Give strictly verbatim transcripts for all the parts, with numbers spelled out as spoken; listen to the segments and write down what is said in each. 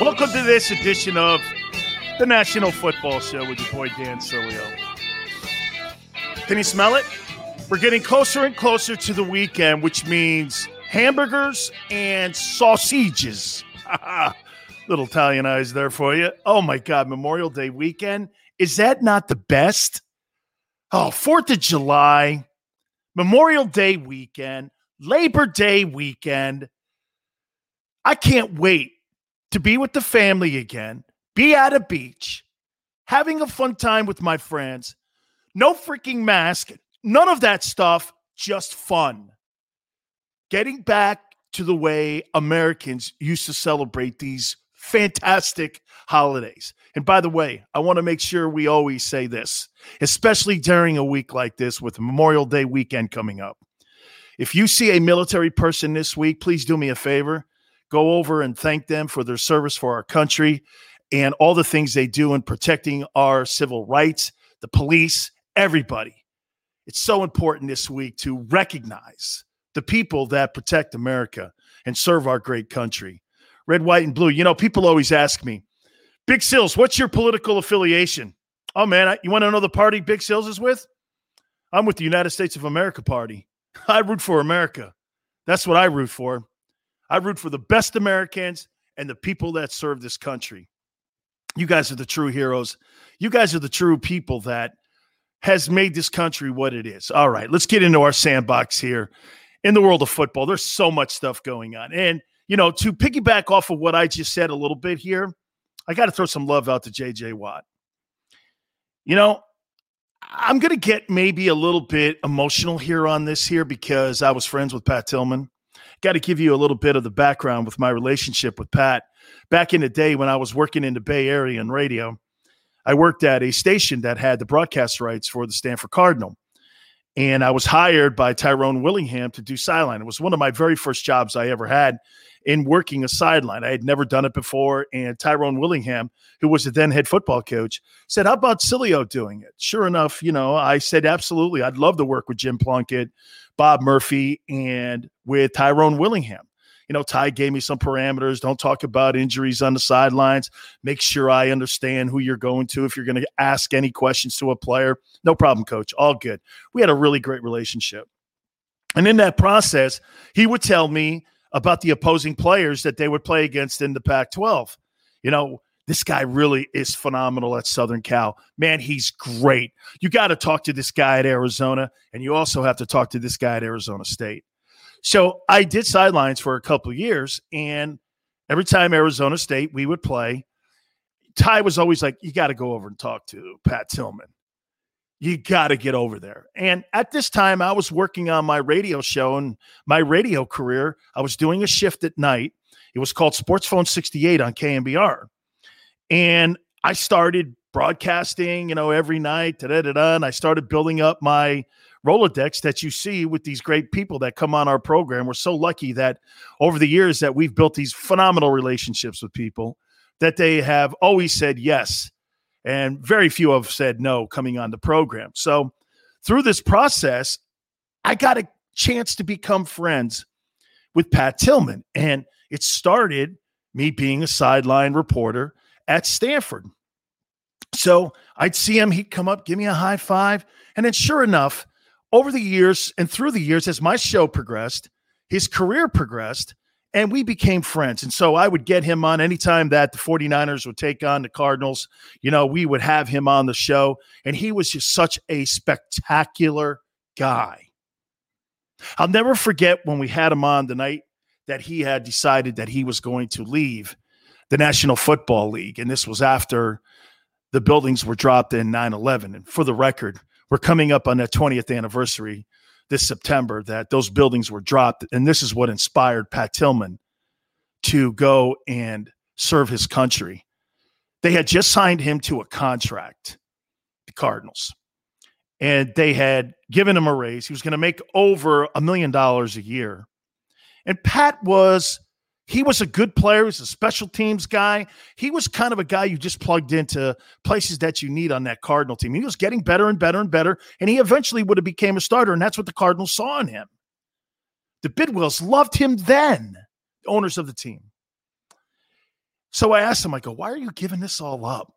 Welcome to this edition of the National Football Show with your boy Dan Sileo. Can you smell it? We're getting closer and closer to the weekend, which means hamburgers and sausages. Little Italian eyes there for you. Oh, my God. Memorial Day weekend. Is that not the best? Oh, fourth of July, Memorial Day weekend, Labor Day weekend. I can't wait to be with the family again, be at a beach, having a fun time with my friends, no freaking mask, none of that stuff, just fun. Getting back to the way Americans used to celebrate these fantastic holidays. And by the way, I want to make sure we always say this, especially during a week like this with Memorial Day weekend coming up. If you see a military person this week, please do me a favor. Go over and thank them for their service for our country and all the things they do in protecting our civil rights, the police, everybody. It's so important this week to recognize the people that protect America and serve our great country. Red, white, and blue. You know, people always ask me, Big Sills, what's your political affiliation? Oh, man, I, you want to know the party Big Sills is with? I'm with the United States of America Party. I root for America. That's what I root for. I root for the best Americans and the people that serve this country. You guys are the true heroes. You guys are the true people that has made this country what it is. All right, let's get into our sandbox here in the world of football. There's so much stuff going on. And, you know, to piggyback off of what I just said a little bit here, I got to throw some love out to J J. Watt. You know, I'm going to get maybe a little bit emotional here on this here because I was friends with Pat Tillman. Got to give you a little bit of the background with my relationship with Pat. Back in the day when I was working in the Bay Area in radio, I worked at a station that had the broadcast rights for the Stanford Cardinal. And I was hired by Tyrone Willingham to do sideline. It was one of my very first jobs I ever had in working a sideline. I had never done it before. And Tyrone Willingham, who was the then head football coach, said, how about Sileo doing it? Sure enough, you know, I said, absolutely. I'd love to work with Jim Plunkett, Bob Murphy, and with Tyrone Willingham. You know, Ty gave me some parameters. Don't talk about injuries on the sidelines. Make sure I understand who you're going to if you're going to ask any questions to a player. No problem, coach. All good. We had a really great relationship. And in that process, he would tell me about the opposing players that they would play against in the Pac twelve. You know, this guy really is phenomenal at Southern Cal. Man, he's great. You got to talk to this guy at Arizona, and you also have to talk to this guy at Arizona State. So I did sidelines for a couple of years, and every time Arizona State we would play, Ty was always like, you got to go over and talk to Pat Tillman. You got to get over there. And at this time, I was working on my radio show and my radio career. I was doing a shift at night. It was called Sports Phone sixty-eight on K M B R. And I started broadcasting, you know, every night, da-da-da-da, and I started building up my Rolodex that you see with these great people that come on our program. We're so lucky that over the years that we've built these phenomenal relationships with people that they have always said yes. And very few have said no coming on the program. So through this process, I got a chance to become friends with Pat Tillman. And it started me being a sideline reporter at Stanford. So I'd see him, he'd come up, give me a high five. And then sure enough, over the years and through the years, as my show progressed, his career progressed, and we became friends. And so I would get him on anytime that the 49ers would take on the Cardinals. You know, we would have him on the show, and he was just such a spectacular guy. I'll never forget when we had him on the night that he had decided that he was going to leave the National Football League. And this was after the buildings were dropped in nine eleven. And for the record, we're coming up on that twentieth anniversary this September that those buildings were dropped. And this is what inspired Pat Tillman to go and serve his country. They had just signed him to a contract, the Cardinals, and they had given him a raise. He was going to make over a million dollars a year. And Pat was, he was a good player. He was a special teams guy. He was kind of a guy you just plugged into places that you need on that Cardinal team. He was getting better and better and better, and he eventually would have became a starter, and that's what the Cardinals saw in him. The Bidwells loved him then, the owners of the team. So I asked him, I go, why are you giving this all up?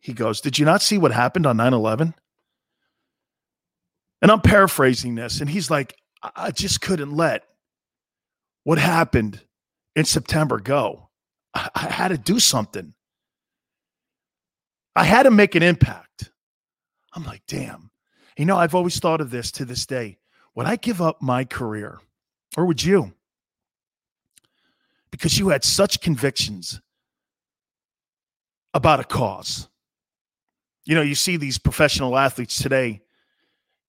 He goes, did you not see what happened on nine eleven? And I'm paraphrasing this, and he's like, I just couldn't let what happened in September go. I, I had to do something. I had to make an impact. I'm like, damn. You know, I've always thought of this to this day. Would I give up my career, or would you? Because you had such convictions about a cause. You know, you see these professional athletes today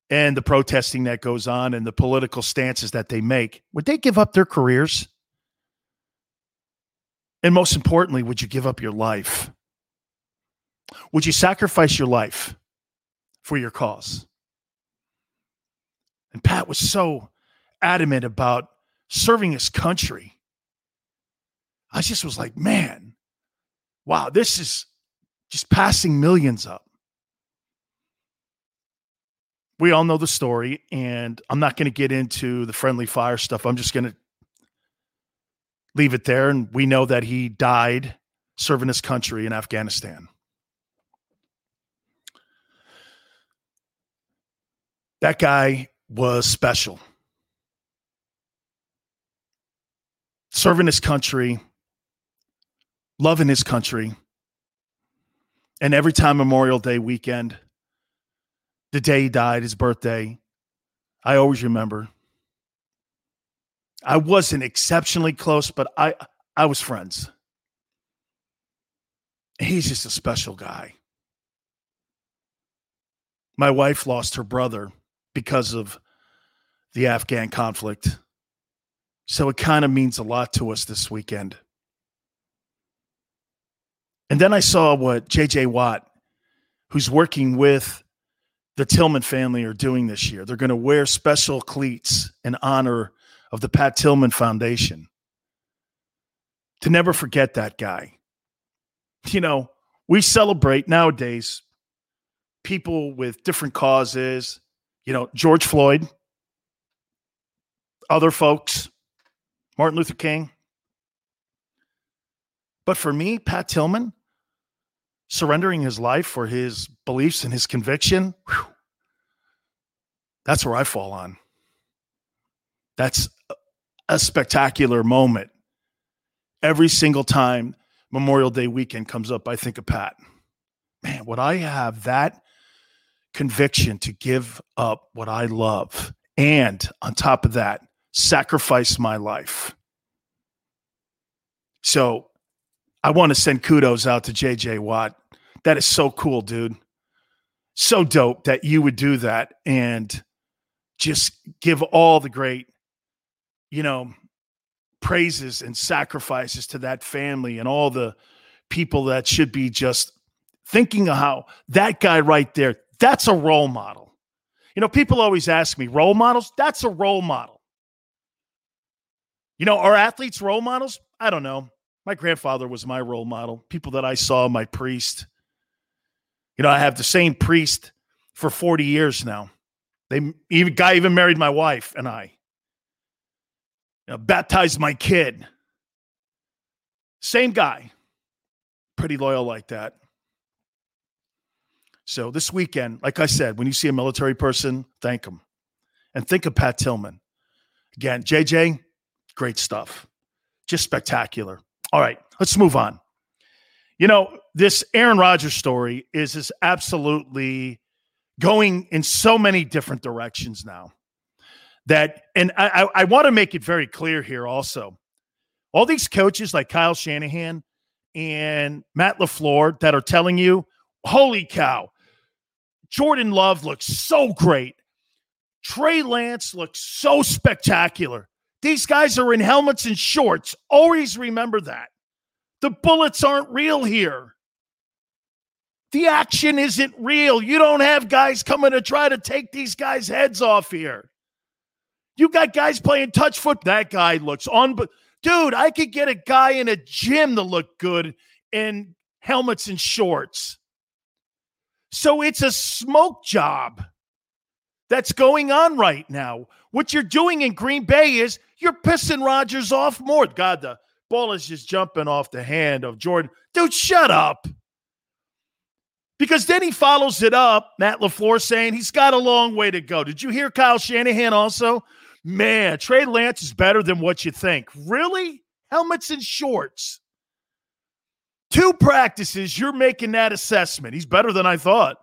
and the protesting that goes on and the political stances that they make. Would they give up their careers? And most importantly, would you give up your life? Would you sacrifice your life for your cause? And Pat was so adamant about serving his country. I just was like, man, wow, this is just passing millions up. We all know the story, and I'm not going to get into the friendly fire stuff. I'm just going to leave it there. And we know that he died serving his country in Afghanistan. That guy was special. Serving his country, loving his country. And every time Memorial Day weekend, the day he died, his birthday, I always remember. I wasn't exceptionally close, but I, I was friends. He's just a special guy. My wife lost her brother because of the Afghan conflict. So it kind of means a lot to us this weekend. And then I saw what J J. Watt, who's working with the Tillman family, are doing this year. They're going to wear special cleats in honor of the Pat Tillman Foundation. To never forget that guy. You know, we celebrate nowadays people with different causes, you know, George Floyd, other folks, Martin Luther King. But for me, Pat Tillman, surrendering his life for his beliefs and his conviction, whew, that's where I fall on. That's a spectacular moment. Every single time Memorial Day weekend comes up, I think of Pat. Man, would I have that conviction to give up what I love and, on top of that, sacrifice my life? So I want to send kudos out to J J. Watt. That is so cool, dude. So dope that you would do that and just give all the great, you know, praises and sacrifices to that family and all the people that should be just thinking of how that guy right there, that's a role model. You know, people always ask me, role models? That's a role model. You know, are athletes role models? I don't know. My grandfather was my role model. People that I saw, my priest. You know, I have the same priest for forty years now. They even guy even married my wife and I. You know, baptized my kid. Same guy. Pretty loyal like that. So this weekend, like I said, when you see a military person, thank them. And think of Pat Tillman. Again, J J, great stuff. Just spectacular. All right, let's move on. You know, this Aaron Rodgers story is is absolutely going in so many different directions now. That, and I, I want to make it very clear here also. All these coaches like Kyle Shanahan and Matt LaFleur that are telling you, holy cow, Jordan Love looks so great. Trey Lance looks so spectacular. These guys are in helmets and shorts. Always remember that. The bullets aren't real here. The action isn't real. You don't have guys coming to try to take these guys' heads off here. You got guys playing touch foot. That guy looks on. Unbe- Dude, I could get a guy in a gym to look good in helmets and shorts. So it's a smoke job that's going on right now. What you're doing in Green Bay is you're pissing Rodgers off more. God, the ball is just jumping off the hand of Jordan. Dude, shut up. Because then he follows it up, Matt LaFleur saying he's got a long way to go. Did you hear Kyle Shanahan also? Man, Trey Lance is better than what you think. Really? Helmets and shorts. Two practices, you're making that assessment. He's better than I thought.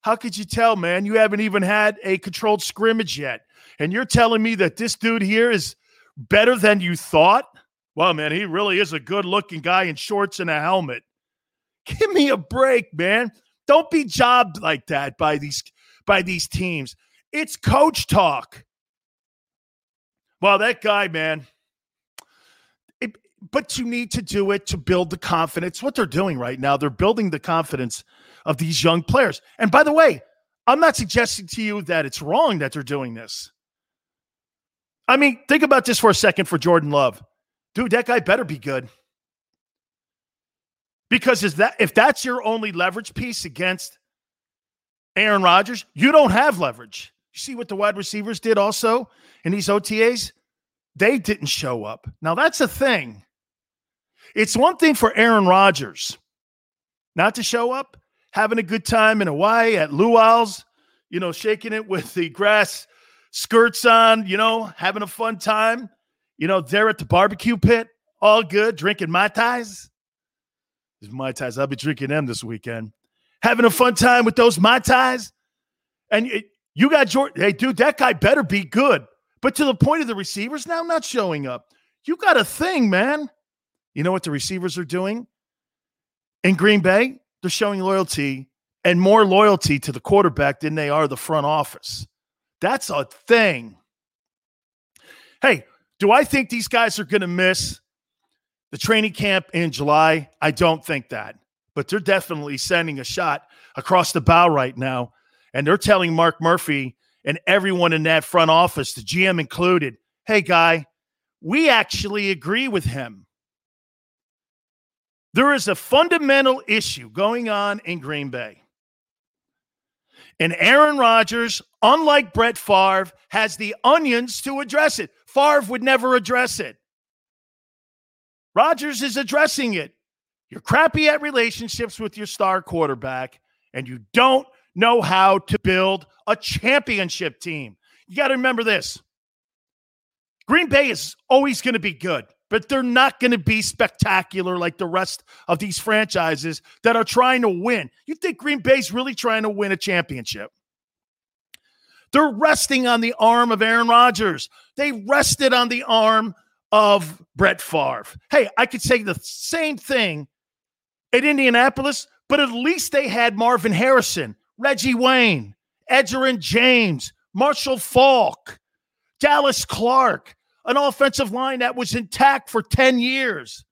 How could you tell, man? You haven't even had a controlled scrimmage yet. And you're telling me that this dude here is better than you thought? Well, man, he really is a good-looking guy in shorts and a helmet. Give me a break, man. Don't be jobbed like that by these, by these teams. It's coach talk. Well, that guy, man. It, but you need to do it to build the confidence. What they're doing right now, they're building the confidence of these young players. And by the way, I'm not suggesting to you that it's wrong that they're doing this. I mean, think about this for a second for Jordan Love. Dude, that guy better be good. Because is that if that's your only leverage piece against Aaron Rodgers, you don't have leverage. You see what the wide receivers did also in these O T As? They didn't show up. Now, that's a thing. It's one thing for Aaron Rodgers not to show up, having a good time in Hawaii at Luau's, you know, shaking it with the grass skirts on, you know, having a fun time, you know, there at the barbecue pit, all good, drinking Mai Tais. These Mai Tais, I'll be drinking them this weekend. Having a fun time with those Mai Tais. And it, you got Jordan, hey, dude, that guy better be good. But to the point of the receivers now not showing up. You got a thing, man. You know what the receivers are doing in Green Bay? They're showing loyalty and more loyalty to the quarterback than they are the front office. That's a thing. Hey, do I think these guys are going to miss the training camp in July? I don't think that. But they're definitely sending a shot across the bow right now. And they're telling Mark Murphy and everyone in that front office, the G M included, hey, guy, we actually agree with him. There is a fundamental issue going on in Green Bay. And Aaron Rodgers, unlike Brett Favre, has the onions to address it. Favre would never address it. Rodgers is addressing it. You're crappy at relationships with your star quarterback, and you don't know how to build a championship team. You got to remember this. Green Bay is always going to be good, but they're not going to be spectacular like the rest of these franchises that are trying to win. You think Green Bay's really trying to win a championship? They're resting on the arm of Aaron Rodgers. They rested on the arm of Brett Favre. Hey, I could say the same thing at Indianapolis, but at least they had Marvin Harrison, Reggie Wayne, Edgerrin James, Marshall Faulk, Dallas Clark, an offensive line that was intact for ten years.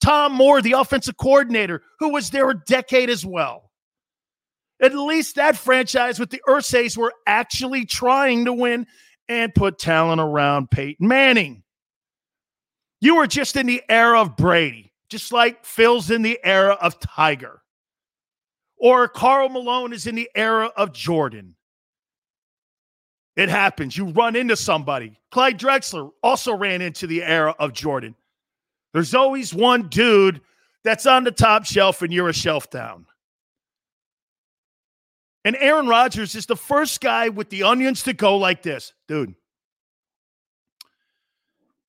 Tom Moore, the offensive coordinator, who was there a decade as well. At least that franchise with the Ursays were actually trying to win and put talent around Peyton Manning. You were just in the era of Brady, just like Phil's in the era of Tiger. Or Karl Malone is in the era of Jordan. It happens. You run into somebody. Clyde Drexler also ran into the era of Jordan. There's always one dude that's on the top shelf and you're a shelf down. And Aaron Rodgers is the first guy with the onions to go like this. Dude,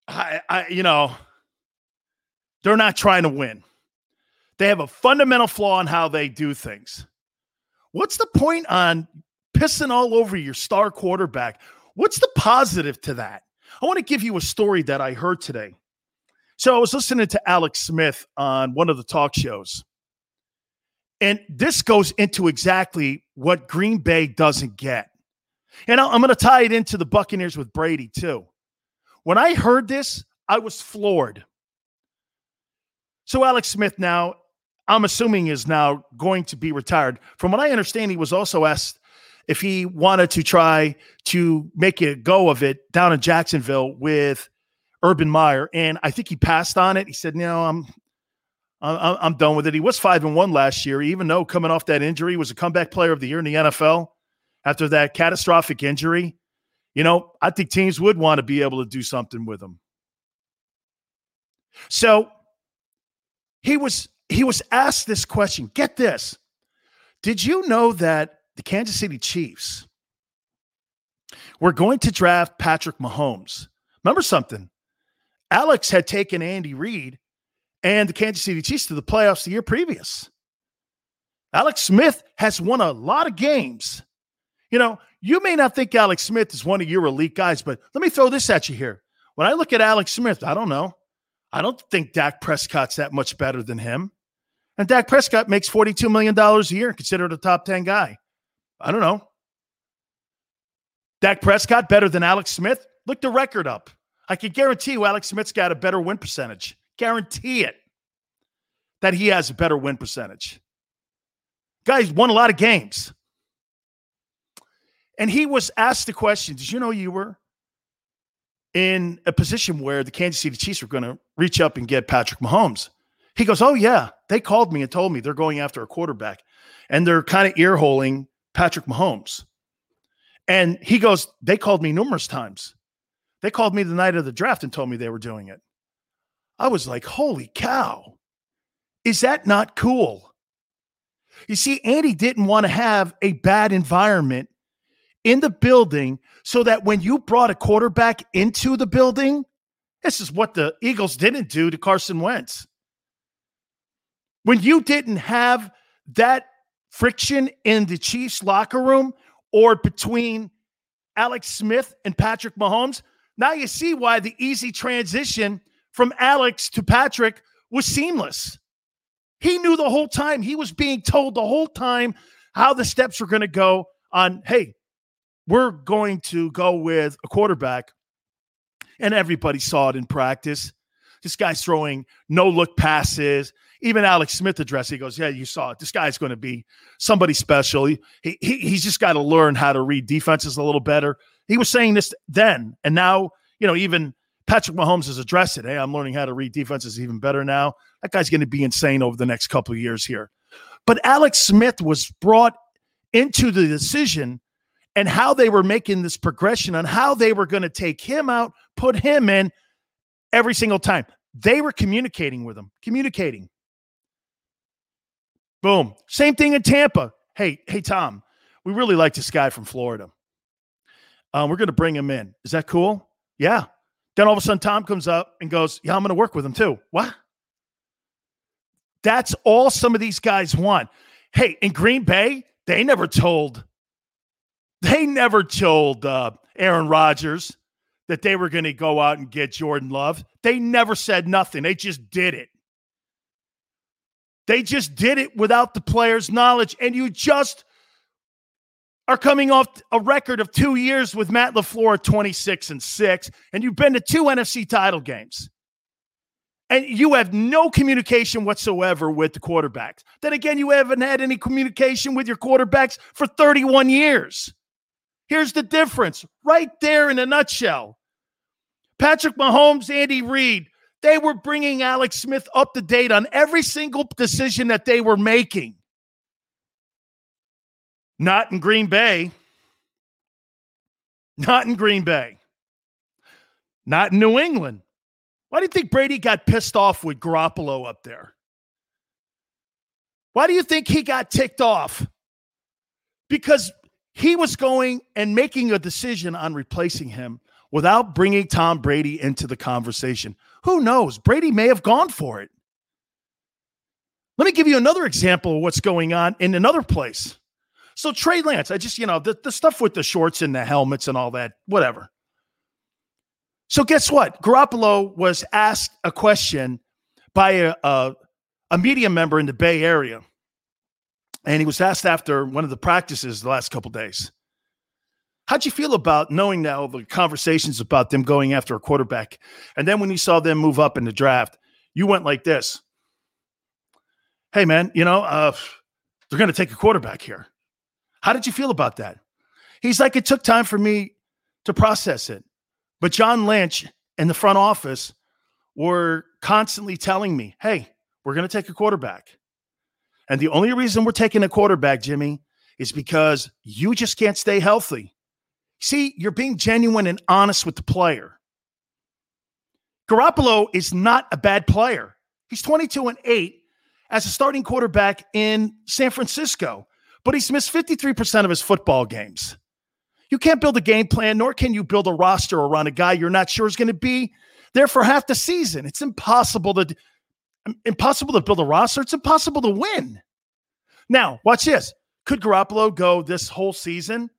I, I, you know, they're not trying to win. They have a fundamental flaw in how they do things. What's the point on pissing all over your star quarterback? What's the positive to that? I want to give you a story that I heard today. So I was listening to Alex Smith on one of the talk shows. And this goes into exactly what Green Bay doesn't get. And I'm going to tie it into the Buccaneers with Brady too. When I heard this, I was floored. So Alex Smith now, I'm assuming, is now going to be retired. From what I understand, he was also asked if he wanted to try to make a go of it down in Jacksonville with Urban Meyer. And I think he passed on it. He said, no, I'm I'm done with it. He was five and one last year, even though coming off that injury, he was a comeback player of the year in the N F L after that catastrophic injury. You know, I think teams would want to be able to do something with him. So he was he was asked this question. Get this. Did you know that the Kansas City Chiefs were going to draft Patrick Mahomes? Remember something? Alex had taken Andy Reid and the Kansas City Chiefs to the playoffs the year previous. Alex Smith has won a lot of games. You know, you may not think Alex Smith is one of your elite guys, but let me throw this at you here. When I look at Alex Smith, I don't know. I don't think Dak Prescott's that much better than him. And Dak Prescott makes forty-two million dollars a year, considered a top ten guy. I don't know. Dak Prescott better than Alex Smith? Look the record up. I can guarantee you Alex Smith's got a better win percentage. Guarantee it that he has a better win percentage. Guy's won a lot of games. And he was asked the question, did you know you were in a position where the Kansas City Chiefs were going to reach up and get Patrick Mahomes? He goes, oh, yeah, they called me and told me they're going after a quarterback. And they're kind of ear-holing Patrick Mahomes. And he goes, they called me numerous times. They called me the night of the draft and told me they were doing it. I was like, holy cow, is that not cool? You see, Andy didn't want to have a bad environment in the building so that when you brought a quarterback into the building, this is what the Eagles didn't do to Carson Wentz. When you didn't have that friction in the Chiefs locker room or between Alex Smith and Patrick Mahomes, now you see why the easy transition from Alex to Patrick was seamless. He knew the whole time. He was being told the whole time how the steps were going to go on, hey, we're going to go with a quarterback. And everybody saw it in practice. This guy's throwing no-look passes. Even Alex Smith addressed it. He goes, yeah, you saw it. This guy's going to be somebody special. He, he, he's just got to learn how to read defenses a little better. He was saying this then, and now, you know, even Patrick Mahomes has addressed it. Hey, I'm learning how to read defenses even better now. That guy's going to be insane over the next couple of years here. But Alex Smith was brought into the decision and how they were making this progression on how they were going to take him out, put him in every single time. They were communicating with him, communicating. Boom. Same thing in Tampa. Hey, hey, Tom, we really like this guy from Florida. Uh, we're going to bring him in. Is that cool? Yeah. Then all of a sudden, Tom comes up and goes, yeah, I'm going to work with him too. What? That's all some of these guys want. Hey, in Green Bay, they never told, they never told uh, Aaron Rodgers that they were going to go out and get Jordan Love. They never said nothing. They just did it. They just did it without the players' knowledge. And you just are coming off a record of two years with Matt LaFleur twenty-six and six, and you've been to two N F C title games. And you have no communication whatsoever with the quarterbacks. Then again, you haven't had any communication with your quarterbacks for thirty-one years. Here's the difference, right there in a nutshell. Patrick Mahomes, Andy Reid, they were bringing Alex Smith up to date on every single decision that they were making. Not in Green Bay. Not in Green Bay. Not in New England. Why do you think Brady got pissed off with Garoppolo up there? Why do you think he got ticked off? because he was going and making a decision on replacing him without bringing Tom Brady into the conversation. Who knows? Brady may have gone for it. Let me give you another example of what's going on in another place. So Trey Lance, I just, you know, the, the stuff with the shorts and the helmets and all that, whatever. So guess what? Garoppolo was asked a question by a, a, a media member in the Bay Area. And he was asked after one of the practices the last couple of days, how'd you feel about knowing now the conversations about them going after a quarterback? And then when you saw them move up in the draft, you went like this. Hey, man, you know, uh, they're going to take a quarterback here. How did you feel about that? He's like, it took time for me to process it. But John Lynch and the front office were constantly telling me, hey, we're going to take a quarterback. And the only reason we're taking a quarterback, Jimmy, is because you just can't stay healthy. See, you're being genuine and honest with the player. Garoppolo is not a bad player. He's twenty-two and eight as a starting quarterback in San Francisco, but he's missed fifty-three percent of his football games. You can't build a game plan, nor can you build a roster around a guy you're not sure is going to be there for half the season. It's impossible to impossible to build a roster. It's impossible to win. Now, watch this. Could Garoppolo go this whole season?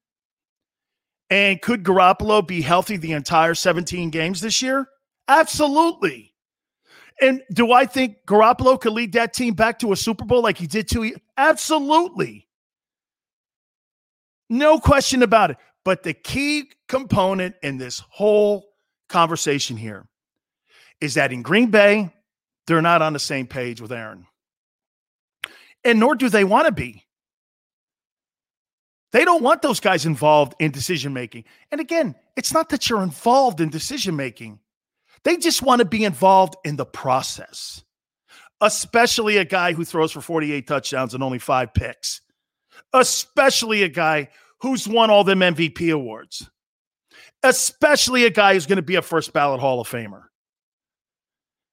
And could Garoppolo be healthy the entire seventeen games this year? Absolutely. And do I think Garoppolo could lead that team back to a Super Bowl like he did two years? Absolutely. No question about it. But the key component in this whole conversation here is that in Green Bay, they're not on the same page with Aaron. And nor do they want to be. They don't want those guys involved in decision-making. And again, it's not that you're involved in decision-making. They just want to be involved in the process, especially a guy who throws for forty-eight touchdowns and only five picks, especially a guy who's won all them M V P awards, especially a guy who's going to be a first ballot Hall of Famer.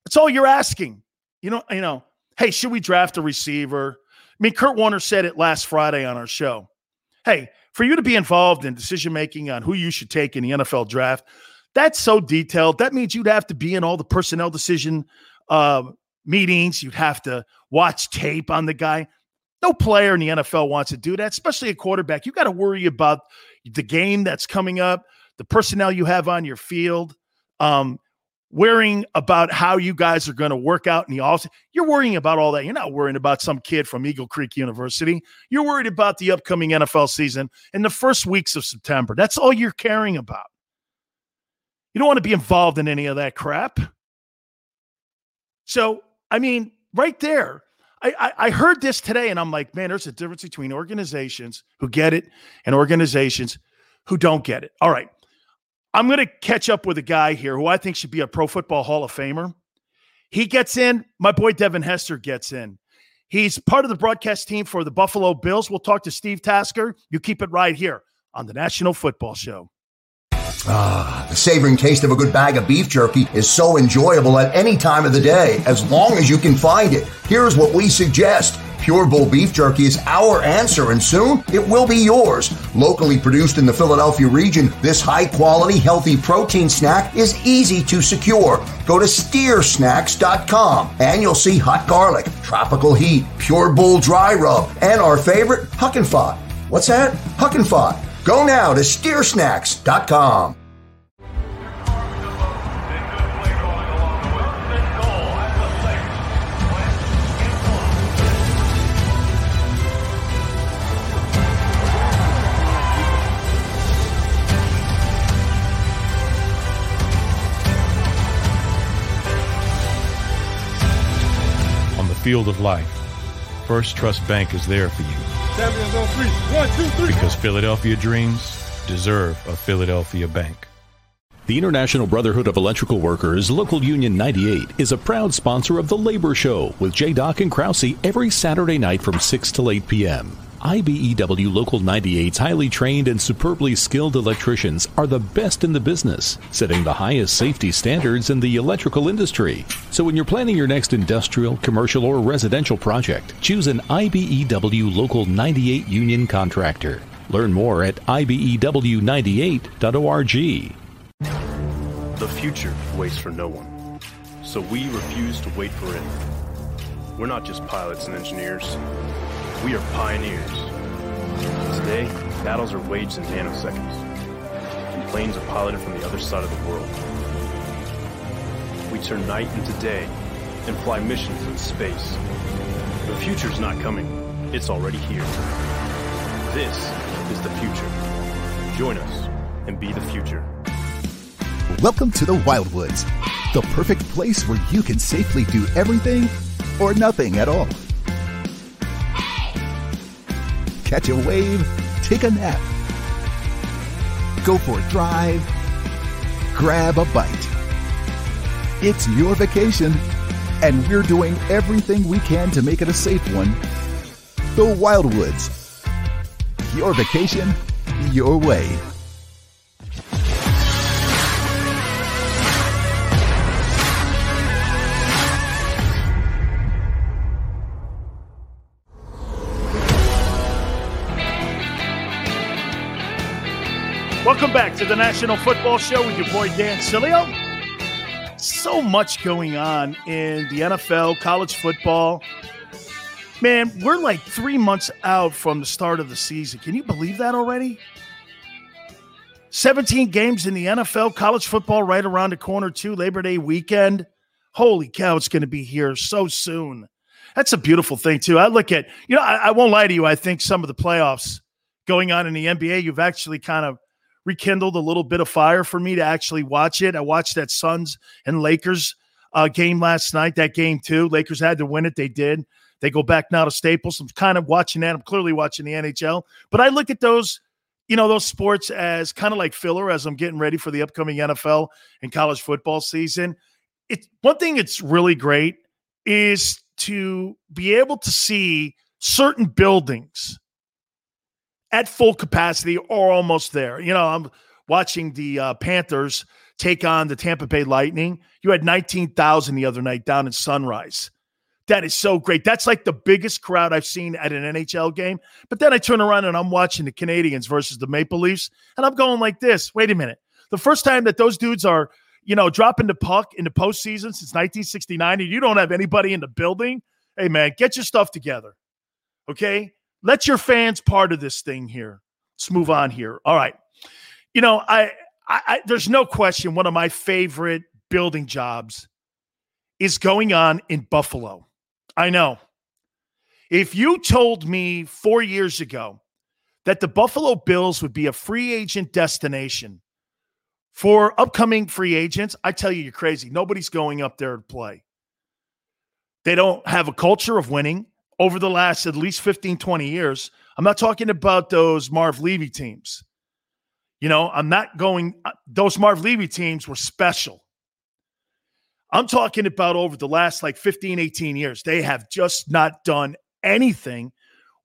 That's all you're asking. You know, you know, hey, should we draft a receiver? I mean, Kurt Warner said it last Friday on our show. Hey, for you to be involved in decision-making on who you should take in the N F L draft, that's so detailed. That means you'd have to be in all the personnel decision uh, meetings. You'd have to watch tape on the guy. No player in the N F L wants to do that, especially a quarterback. You got to worry about the game that's coming up, the personnel you have on your field, um, worrying about how you guys are going to work out in the offseason. You're worrying about all that. You're not worrying about some kid from Eagle Creek University. You're worried about the upcoming N F L season in the first weeks of September. That's all you're caring about. You don't want to be involved in any of that crap. So, I mean, right there, I, I, I heard this today, and I'm like, man, there's a difference between organizations who get it and organizations who don't get it. All right. I'm going to catch up with a guy here who I think should be a Pro Football Hall of Famer. He gets in. My boy Devin Hester gets in. He's part of the broadcast team for the Buffalo Bills. We'll talk to Steve Tasker. You keep it right here on the National Football Show. Ah, the savoring taste of a good bag of beef jerky is so enjoyable at any time of the day, as long as you can find it. Here's what we suggest. Pure Bull Beef Jerky is our answer, and soon it will be yours. Locally produced in the Philadelphia region, this high-quality, healthy protein snack is easy to secure. Go to steer snacks dot com, and you'll see hot garlic, tropical heat, Pure Bull Dry Rub, and our favorite, Huck and Fod. What's that? Huck and Fod. Go now to steer snacks dot com. On the field of life, First Trust Bank is there for you. Because Philadelphia dreams deserve a Philadelphia bank. The International Brotherhood of Electrical Workers, Local Union ninety-eight, is a proud sponsor of The Labor Show with J. Dock and Krause every Saturday night from six till eight p.m. I B E W Local ninety-eight's highly trained and superbly skilled electricians are the best in the business, setting the highest safety standards in the electrical industry. So when you're planning your next industrial, commercial, or residential project, choose an I B E W Local ninety-eight union contractor. Learn more at I B E W ninety-eight dot org. The future waits for no one, so we refuse to wait for it. We're not just pilots and engineers. We are pioneers. Today, battles are waged in nanoseconds, and planes are piloted from the other side of the world. We turn night into day and fly missions in space. The future's not coming. It's already here. This is the future. Join us and be the future. Welcome to the Wildwoods, the perfect place where you can safely do everything or nothing at all. Catch a wave, take a nap, go for a drive, grab a bite. It's your vacation, and we're doing everything we can to make it a safe one. The Wildwoods, your vacation, your way. Welcome back to the National Football Show with your boy Dan Sileo. So much going on in the N F L, college football. Man, we're like three months out from the start of the season. Can you believe that already? seventeen games in the N F L, college football right around the corner too, Labor Day weekend. Holy cow, it's going to be here so soon. That's a beautiful thing too. I look at, you know, I, I won't lie to you, I think some of the playoffs going on in the N B A, you've actually kind of rekindled a little bit of fire for me to actually watch it. I watched that Suns and Lakers uh, game last night, that game too. Lakers had to win it. They did. They go back now to Staples. I'm kind of watching that. I'm clearly watching the N H L. But I look at those, you know, those sports as kind of like filler as I'm getting ready for the upcoming N F L and college football season. It, one thing that's really great is to be able to see certain buildings at full capacity or almost there. You know, I'm watching the uh, Panthers take on the Tampa Bay Lightning. You had nineteen thousand the other night down in Sunrise. That is so great. That's like the biggest crowd I've seen at an N H L game. But then I turn around and I'm watching the Canadiens versus the Maple Leafs, and I'm going like this. Wait a minute. The first time that those dudes are, you know, dropping the puck in the postseason since nineteen sixty-nine, and you don't have anybody in the building, hey, man, get your stuff together, okay? Let your fans part of this thing here. Let's move on here. All right. You know, I, I, I there's no question one of my favorite building jobs is going on in Buffalo. I know. If you told me four years ago that the Buffalo Bills would be a free agent destination for upcoming free agents, I tell you, you're crazy. Nobody's going up there to play. They don't have a culture of winning. Over the last at least fifteen, twenty years, I'm not talking about those Marv Levy teams. You know, I'm not going – those Marv Levy teams were special. I'm talking about over the last like fifteen, eighteen years. They have just not done anything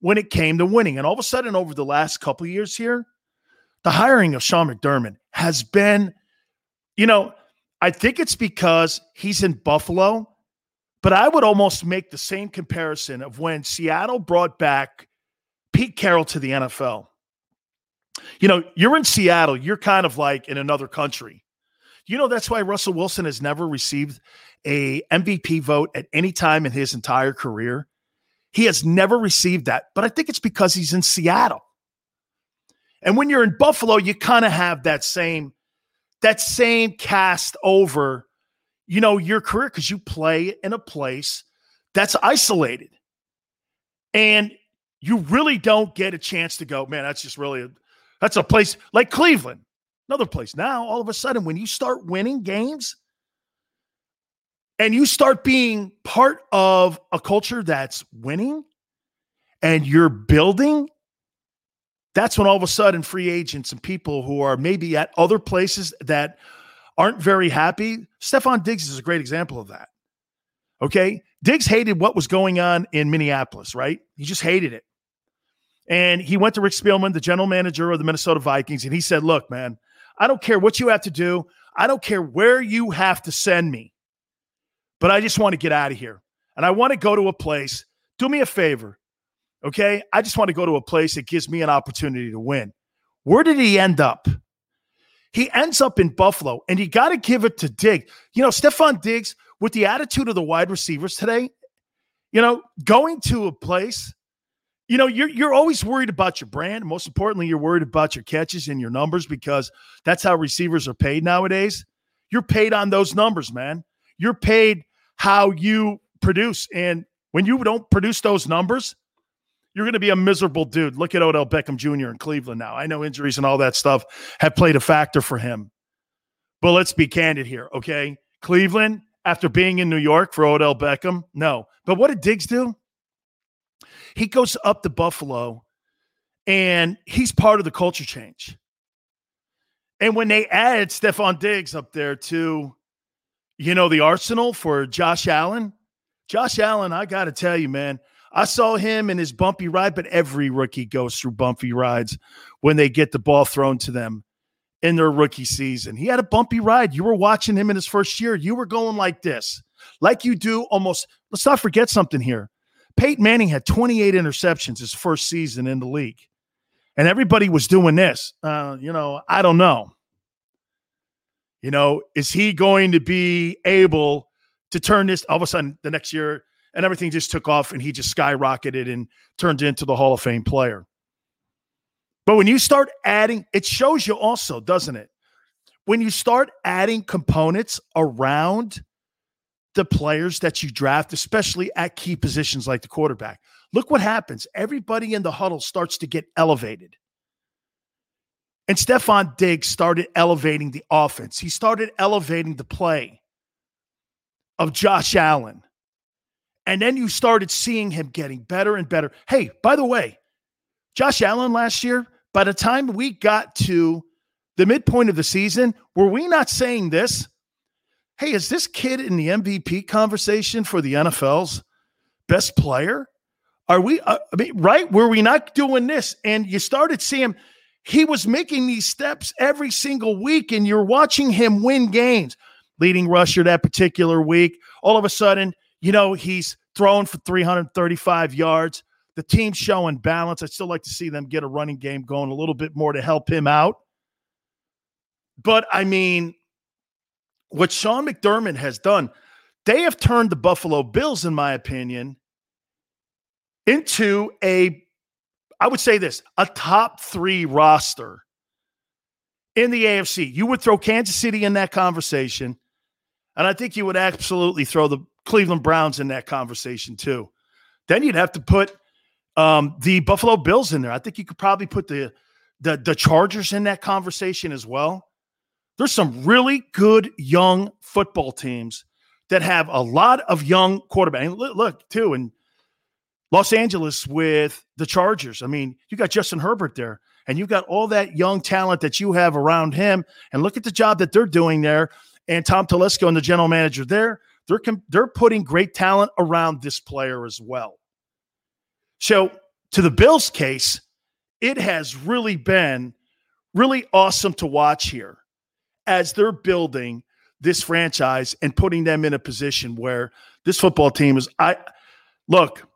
when it came to winning. And all of a sudden over the last couple of years here, the hiring of Sean McDermott has been – you know, I think it's because he's in Buffalo – but I would almost make the same comparison of when Seattle brought back Pete Carroll to the N F L. You know, you're in Seattle. You're kind of like in another country. You know, that's why Russell Wilson has never received a M V P vote at any time in his entire career. He has never received that, but I think it's because he's in Seattle. And when you're in Buffalo, you kind of have that same, that same cast over, you know, your career, because you play in a place that's isolated. And you really don't get a chance to go, man, that's just really, a, that's a place like Cleveland, another place. Now, all of a sudden, when you start winning games and you start being part of a culture that's winning and you're building, that's when all of a sudden free agents and people who are maybe at other places that aren't very happy. Stefon Diggs is a great example of that. Okay? Diggs hated what was going on in Minneapolis, right? He just hated it. And he went to Rick Spielman, the general manager of the Minnesota Vikings, and he said, look, man, I don't care what you have to do. I don't care where you have to send me. But I just want to get out of here. And I want to go to a place. Do me a favor. Okay. I just want to go to a place that gives me an opportunity to win. Where did he end up? He ends up in Buffalo, and you got to give it to Diggs. You know, Stefon Diggs, with the attitude of the wide receivers today, you know, going to a place, you know, you're, you're always worried about your brand. Most importantly, you're worried about your catches and your numbers, because that's how receivers are paid nowadays. You're paid on those numbers, man. You're paid how you produce. And when you don't produce those numbers, you're going to be a miserable dude. Look at Odell Beckham Junior in Cleveland now. I know injuries and all that stuff have played a factor for him. But let's be candid here, okay? Cleveland, after being in New York for Odell Beckham, no. But what did Diggs do? He goes up to Buffalo, and he's part of the culture change. And when they add Stefon Diggs up there to, you know, the arsenal for Josh Allen, Josh Allen, I got to tell you, man, I saw him in his bumpy ride, but every rookie goes through bumpy rides when they get the ball thrown to them in their rookie season. He had a bumpy ride. You were watching him in his first year. You were going like this, like you do almost. Let's not forget something here. Peyton Manning had twenty-eight interceptions his first season in the league, and everybody was doing this. Uh, you know, I don't know. You know, is he going to be able to turn this all of a sudden the next year? And everything just took off, and he just skyrocketed and turned into the Hall of Fame player. But when you start adding, it shows you also, doesn't it? When you start adding components around the players that you draft, especially at key positions like the quarterback, look what happens. Everybody in the huddle starts to get elevated. And Stefon Diggs started elevating the offense. He started elevating the play of Josh Allen. And then you started seeing him getting better and better. Hey, by the way, Josh Allen last year, by the time we got to the midpoint of the season, were we not saying this? Hey, is this kid in the M V P conversation for the N F L's best player? Are we, uh, I mean, right? Were we not doing this? And you started seeing he was making these steps every single week, and you're watching him win games. Leading rusher that particular week, all of a sudden, you know, he's thrown for three hundred thirty-five yards. The team's showing balance. I'd still like to see them get a running game going a little bit more to help him out. But, I mean, what Sean McDermott has done, they have turned the Buffalo Bills, in my opinion, into a, I would say this, a top three roster in the A F C. You would throw Kansas City in that conversation, and I think you would absolutely throw the Cleveland Browns in that conversation too. Then you'd have to put um, the Buffalo Bills in there. I think you could probably put the, the the Chargers in that conversation as well. There's some really good young football teams that have a lot of young quarterbacks. And look, too, in Los Angeles with the Chargers. I mean, you got Justin Herbert there, and you've got all that young talent that you have around him. And look at the job that they're doing there. And Tom Telesco and the general manager there, They're they're putting great talent around this player as well. So to the Bills' case, it has really been really awesome to watch here as they're building this franchise and putting them in a position where this football team is, I look,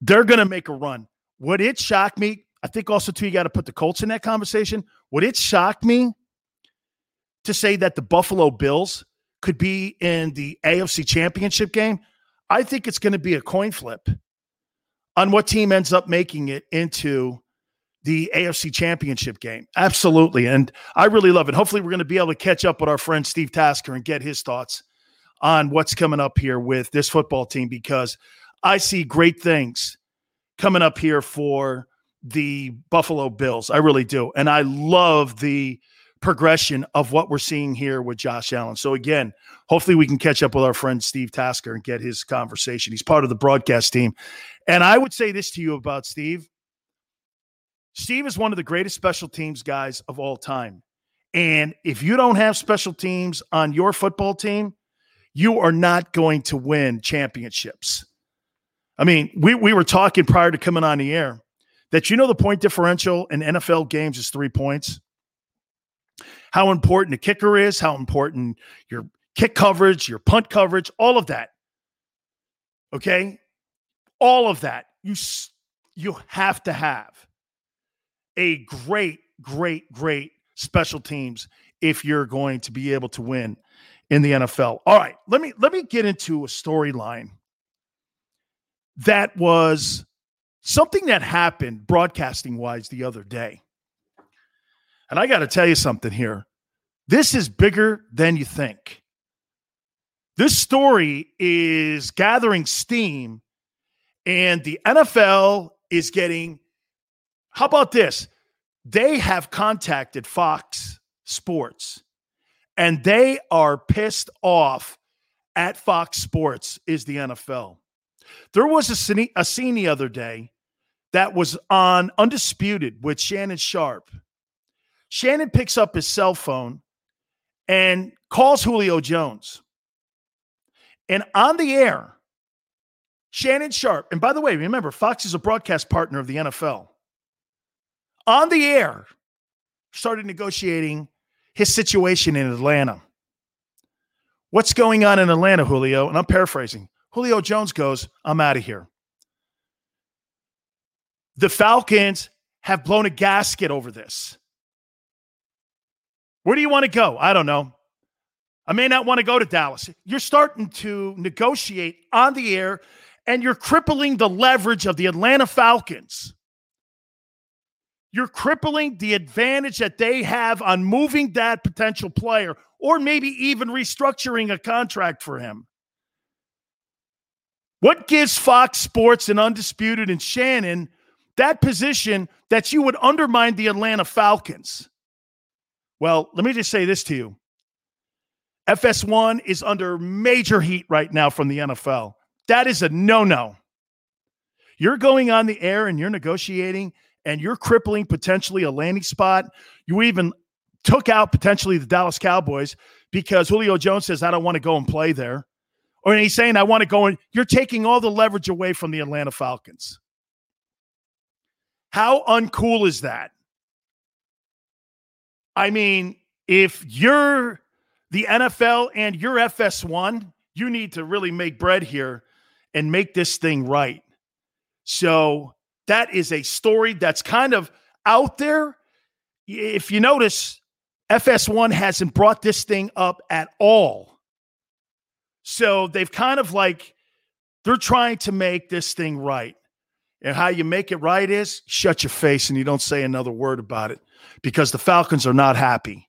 they're going to make a run. Would it shock me? I think also, too, you got to put the Colts in that conversation. Would it shock me to say that the Buffalo Bills could be in the A F C championship game? I think it's going to be a coin flip on what team ends up making it into the A F C championship game. Absolutely. And I really love it. Hopefully we're going to be able to catch up with our friend Steve Tasker and get his thoughts on what's coming up here with this football team, because I see great things coming up here for the Buffalo Bills. I really do. And I love the progression of what we're seeing here with Josh Allen. So again, hopefully we can catch up with our friend Steve Tasker and get his conversation. He's part of the broadcast team. And I would say this to you about Steve. Steve is one of the greatest special teams guys of all time. And if you don't have special teams on your football team, you are not going to win championships. I mean, we, we were talking prior to coming on the air that, you know, the point differential in N F L games is three points. How important the kicker is, how important your kick coverage, your punt coverage, all of that. Okay? All of that. You you have to have a great, great, great special teams if you're going to be able to win in the N F L. All right, let me let me get into a storyline that was something that happened broadcasting-wise the other day. And I got to tell you something here. This is bigger than you think. This story is gathering steam, and the N F L is getting, how about this? They have contacted Fox Sports, and they are pissed off at Fox Sports is the N F L. There was a scene, a scene the other day that was on Undisputed with Shannon Sharp. Shannon picks up his cell phone and calls Julio Jones. And on the air, Shannon Sharp, and by the way, remember, Fox is a broadcast partner of the N F L. On the air, started negotiating his situation in Atlanta. What's going on in Atlanta, Julio? And I'm paraphrasing. Julio Jones goes, I'm out of here. The Falcons have blown a gasket over this. Where do you want to go? I don't know. I may not want to go to Dallas. You're starting to negotiate on the air, and you're crippling the leverage of the Atlanta Falcons. You're crippling the advantage that they have on moving that potential player or maybe even restructuring a contract for him. What gives Fox Sports and Undisputed and Shannon that position that you would undermine the Atlanta Falcons? Well, let me just say this to you. F S one is under major heat right now from the N F L. That is a no-no. You're going on the air and you're negotiating and you're crippling potentially a landing spot. You even took out potentially the Dallas Cowboys because Julio Jones says, I don't want to go and play there. Or he's saying, I want to go in. You're taking all the leverage away from the Atlanta Falcons. How uncool is that? I mean, if you're the N F L and you're F S one, you need to really make bread here and make this thing right. So that is a story that's kind of out there. If you notice, F S one hasn't brought this thing up at all. So they've kind of like, they're trying to make this thing right. And how you make it right is shut your face and you don't say another word about it because the Falcons are not happy.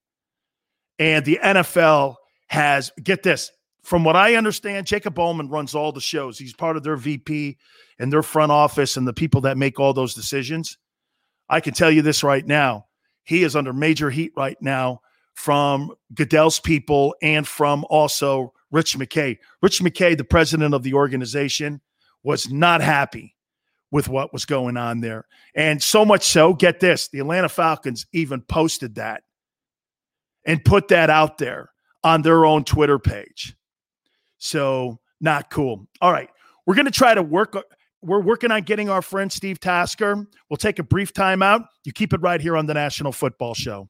And the N F L has, get this, from what I understand, Jacob Bowman runs all the shows. He's part of their V P and their front office and the people that make all those decisions. I can tell you this right now. He is under major heat right now from Goodell's people and from also Rich McKay. Rich McKay, the president of the organization, was not happy with what was going on there. And so much so, get this, the Atlanta Falcons even posted that and put that out there on their own Twitter page. So not cool. All right, we're going to try to work. We're working on getting our friend Steve Tasker. We'll take a brief time out. You keep it right here on the National Football Show.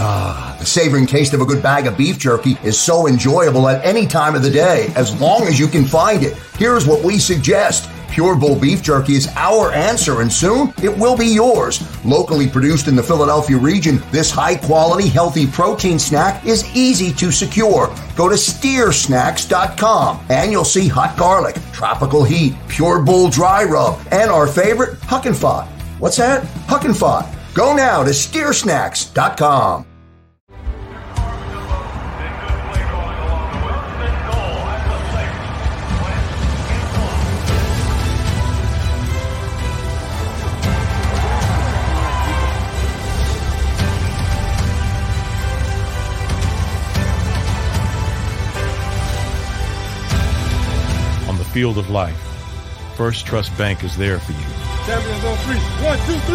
Ah, the savoring taste of a good bag of beef jerky is so enjoyable at any time of the day, as long as you can find it. Here's what we suggest. Pure Bull Beef Jerky is our answer, and soon it will be yours. Locally produced in the Philadelphia region, this high-quality, healthy protein snack is easy to secure. Go to steer snacks dot com, and you'll see hot garlic, tropical heat, Pure Bull Dry Rub, and our favorite, Huck and Fod. What's that? Huck and Fod. Go now to steer snacks dot com. On the field of life, First Trust Bank is there for you.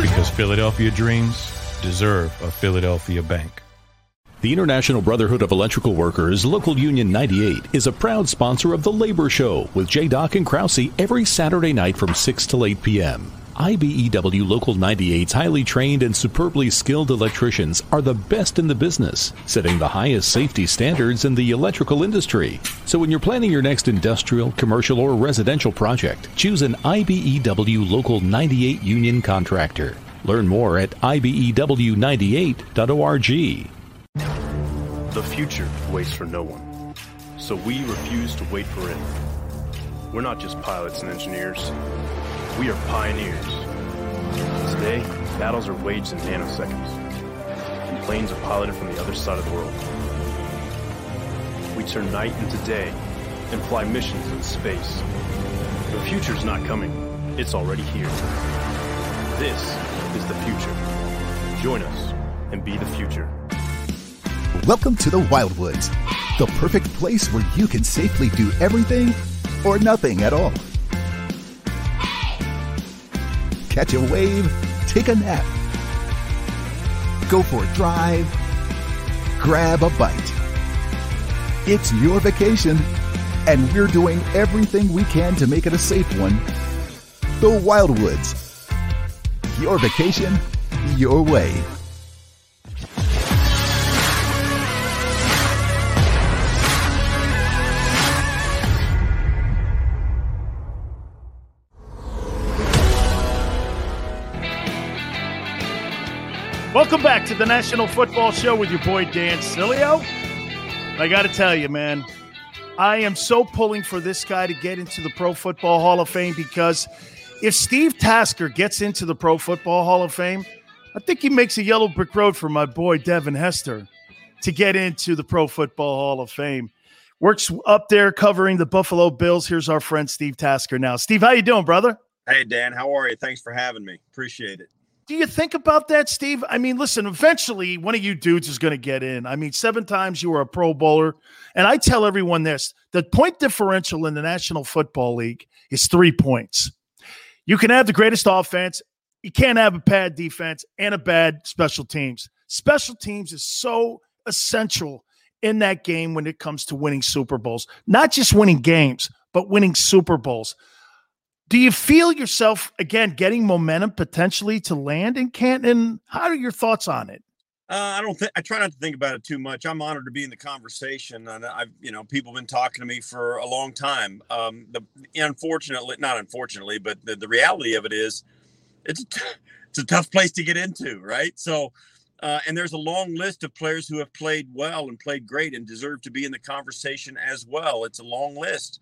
Because Philadelphia dreams deserve a Philadelphia bank. The International Brotherhood of Electrical Workers, Local Union ninety-eight, is a proud sponsor of The Labor Show with J. Dock and Krause every Saturday night from six till eight p.m. I B E W Local ninety-eight's highly trained and superbly skilled electricians are the best in the business, setting the highest safety standards in the electrical industry. So when you're planning your next industrial, commercial, or residential project, choose an I B E W Local ninety-eight union contractor. Learn more at I B E W ninety-eight dot org. The future waits for no one, so we refuse to wait for it. We're not just pilots and engineers. We are pioneers. Today, battles are waged in nanoseconds, and planes are piloted from the other side of the world. We turn night into day and fly missions in space. The future's not coming. It's already here. This is the future. Join us and be the future. Welcome to the Wildwoods, the perfect place where you can safely do everything or nothing at all. Catch a wave, take a nap, go for a drive, grab a bite. It's your vacation, and we're doing everything we can to make it a safe one. The Wildwoods. Your vacation, your way. Welcome back to the National Football Show with your boy, Dan Sileo. I got to tell you, man, I am so pulling for this guy to get into the Pro Football Hall of Fame, because if Steve Tasker gets into the Pro Football Hall of Fame, I think he makes a yellow brick road for my boy, Devin Hester, to get into the Pro Football Hall of Fame. Works up there covering the Buffalo Bills. Here's our friend, Steve Tasker now. Steve, how you doing, brother? Hey, Dan. How are you? Thanks for having me. Appreciate it. Do you think about that, Steve? I mean, listen, eventually one of you dudes is going to get in. I mean, seven times you were a Pro Bowler. And I tell everyone this, the point differential in the National Football League is three points. You can have the greatest offense. You can't have a bad defense and a bad special teams. Special teams is so essential in that game when it comes to winning Super Bowls, not just winning games, but winning Super Bowls. Do you feel yourself, again, getting momentum potentially to land in Canton? How are your thoughts on it? Uh, I don't think I try not to think about it too much. I'm honored to be in the conversation, and I've, you know, people have been talking to me for a long time. Um, the unfortunately, not unfortunately, but the, the reality of it is, it's a t- it's a tough place to get into, right? So, uh, and there's a long list of players who have played well and played great and deserve to be in the conversation as well. It's a long list,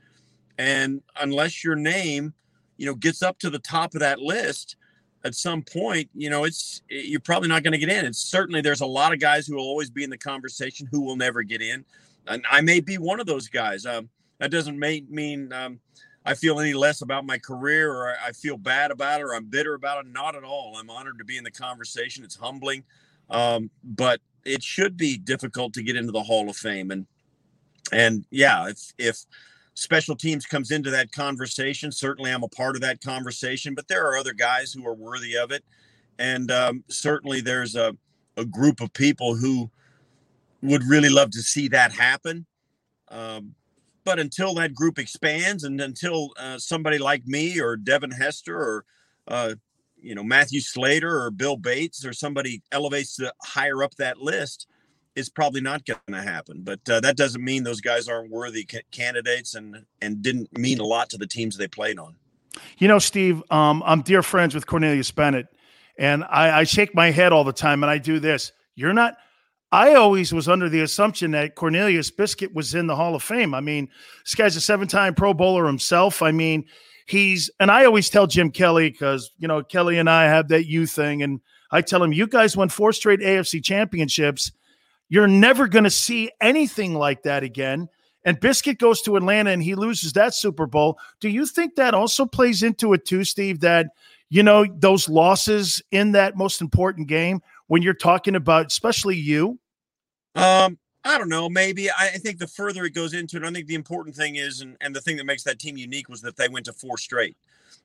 and unless your name, you know, gets up to the top of that list at some point, you know, it's, you're probably not going to get in. It's certainly, there's a lot of guys who will always be in the conversation who will never get in. And I may be one of those guys. Um, that doesn't may, mean um, I feel any less about my career, or I feel bad about it, or I'm bitter about it. Not at all. I'm honored to be in the conversation. It's humbling. Um, but it should be difficult to get into the Hall of Fame. And, and yeah, if, if, special teams comes into that conversation, certainly I'm a part of that conversation, but there are other guys who are worthy of it. And um, certainly there's a, a group of people who would really love to see that happen. Um, but until that group expands, and until uh, somebody like me or Devin Hester or, uh, you know, Matthew Slater or Bill Bates or somebody elevates to higher up that list, it's probably not going to happen. But uh, that doesn't mean those guys aren't worthy ca- candidates and and didn't mean a lot to the teams they played on. You know, Steve, um, I'm dear friends with Cornelius Bennett, and I, I shake my head all the time, and I do this. You're not – I always was under the assumption that Cornelius Biscuit was in the Hall of Fame. I mean, this guy's a seven-time Pro Bowler himself. I mean, he's – and I always tell Jim Kelly, because, you know, Kelly and I have that you thing, and I tell him, you guys won four straight A F C championships. You're never going to see anything like that again. And Biscuit goes to Atlanta and he loses that Super Bowl. Do you think that also plays into it too, Steve, that, you know, those losses in that most important game when you're talking about, especially you? Um, I don't know. Maybe I, I think the further it goes into it, I think the important thing is, and, and the thing that makes that team unique was that they went to four straight.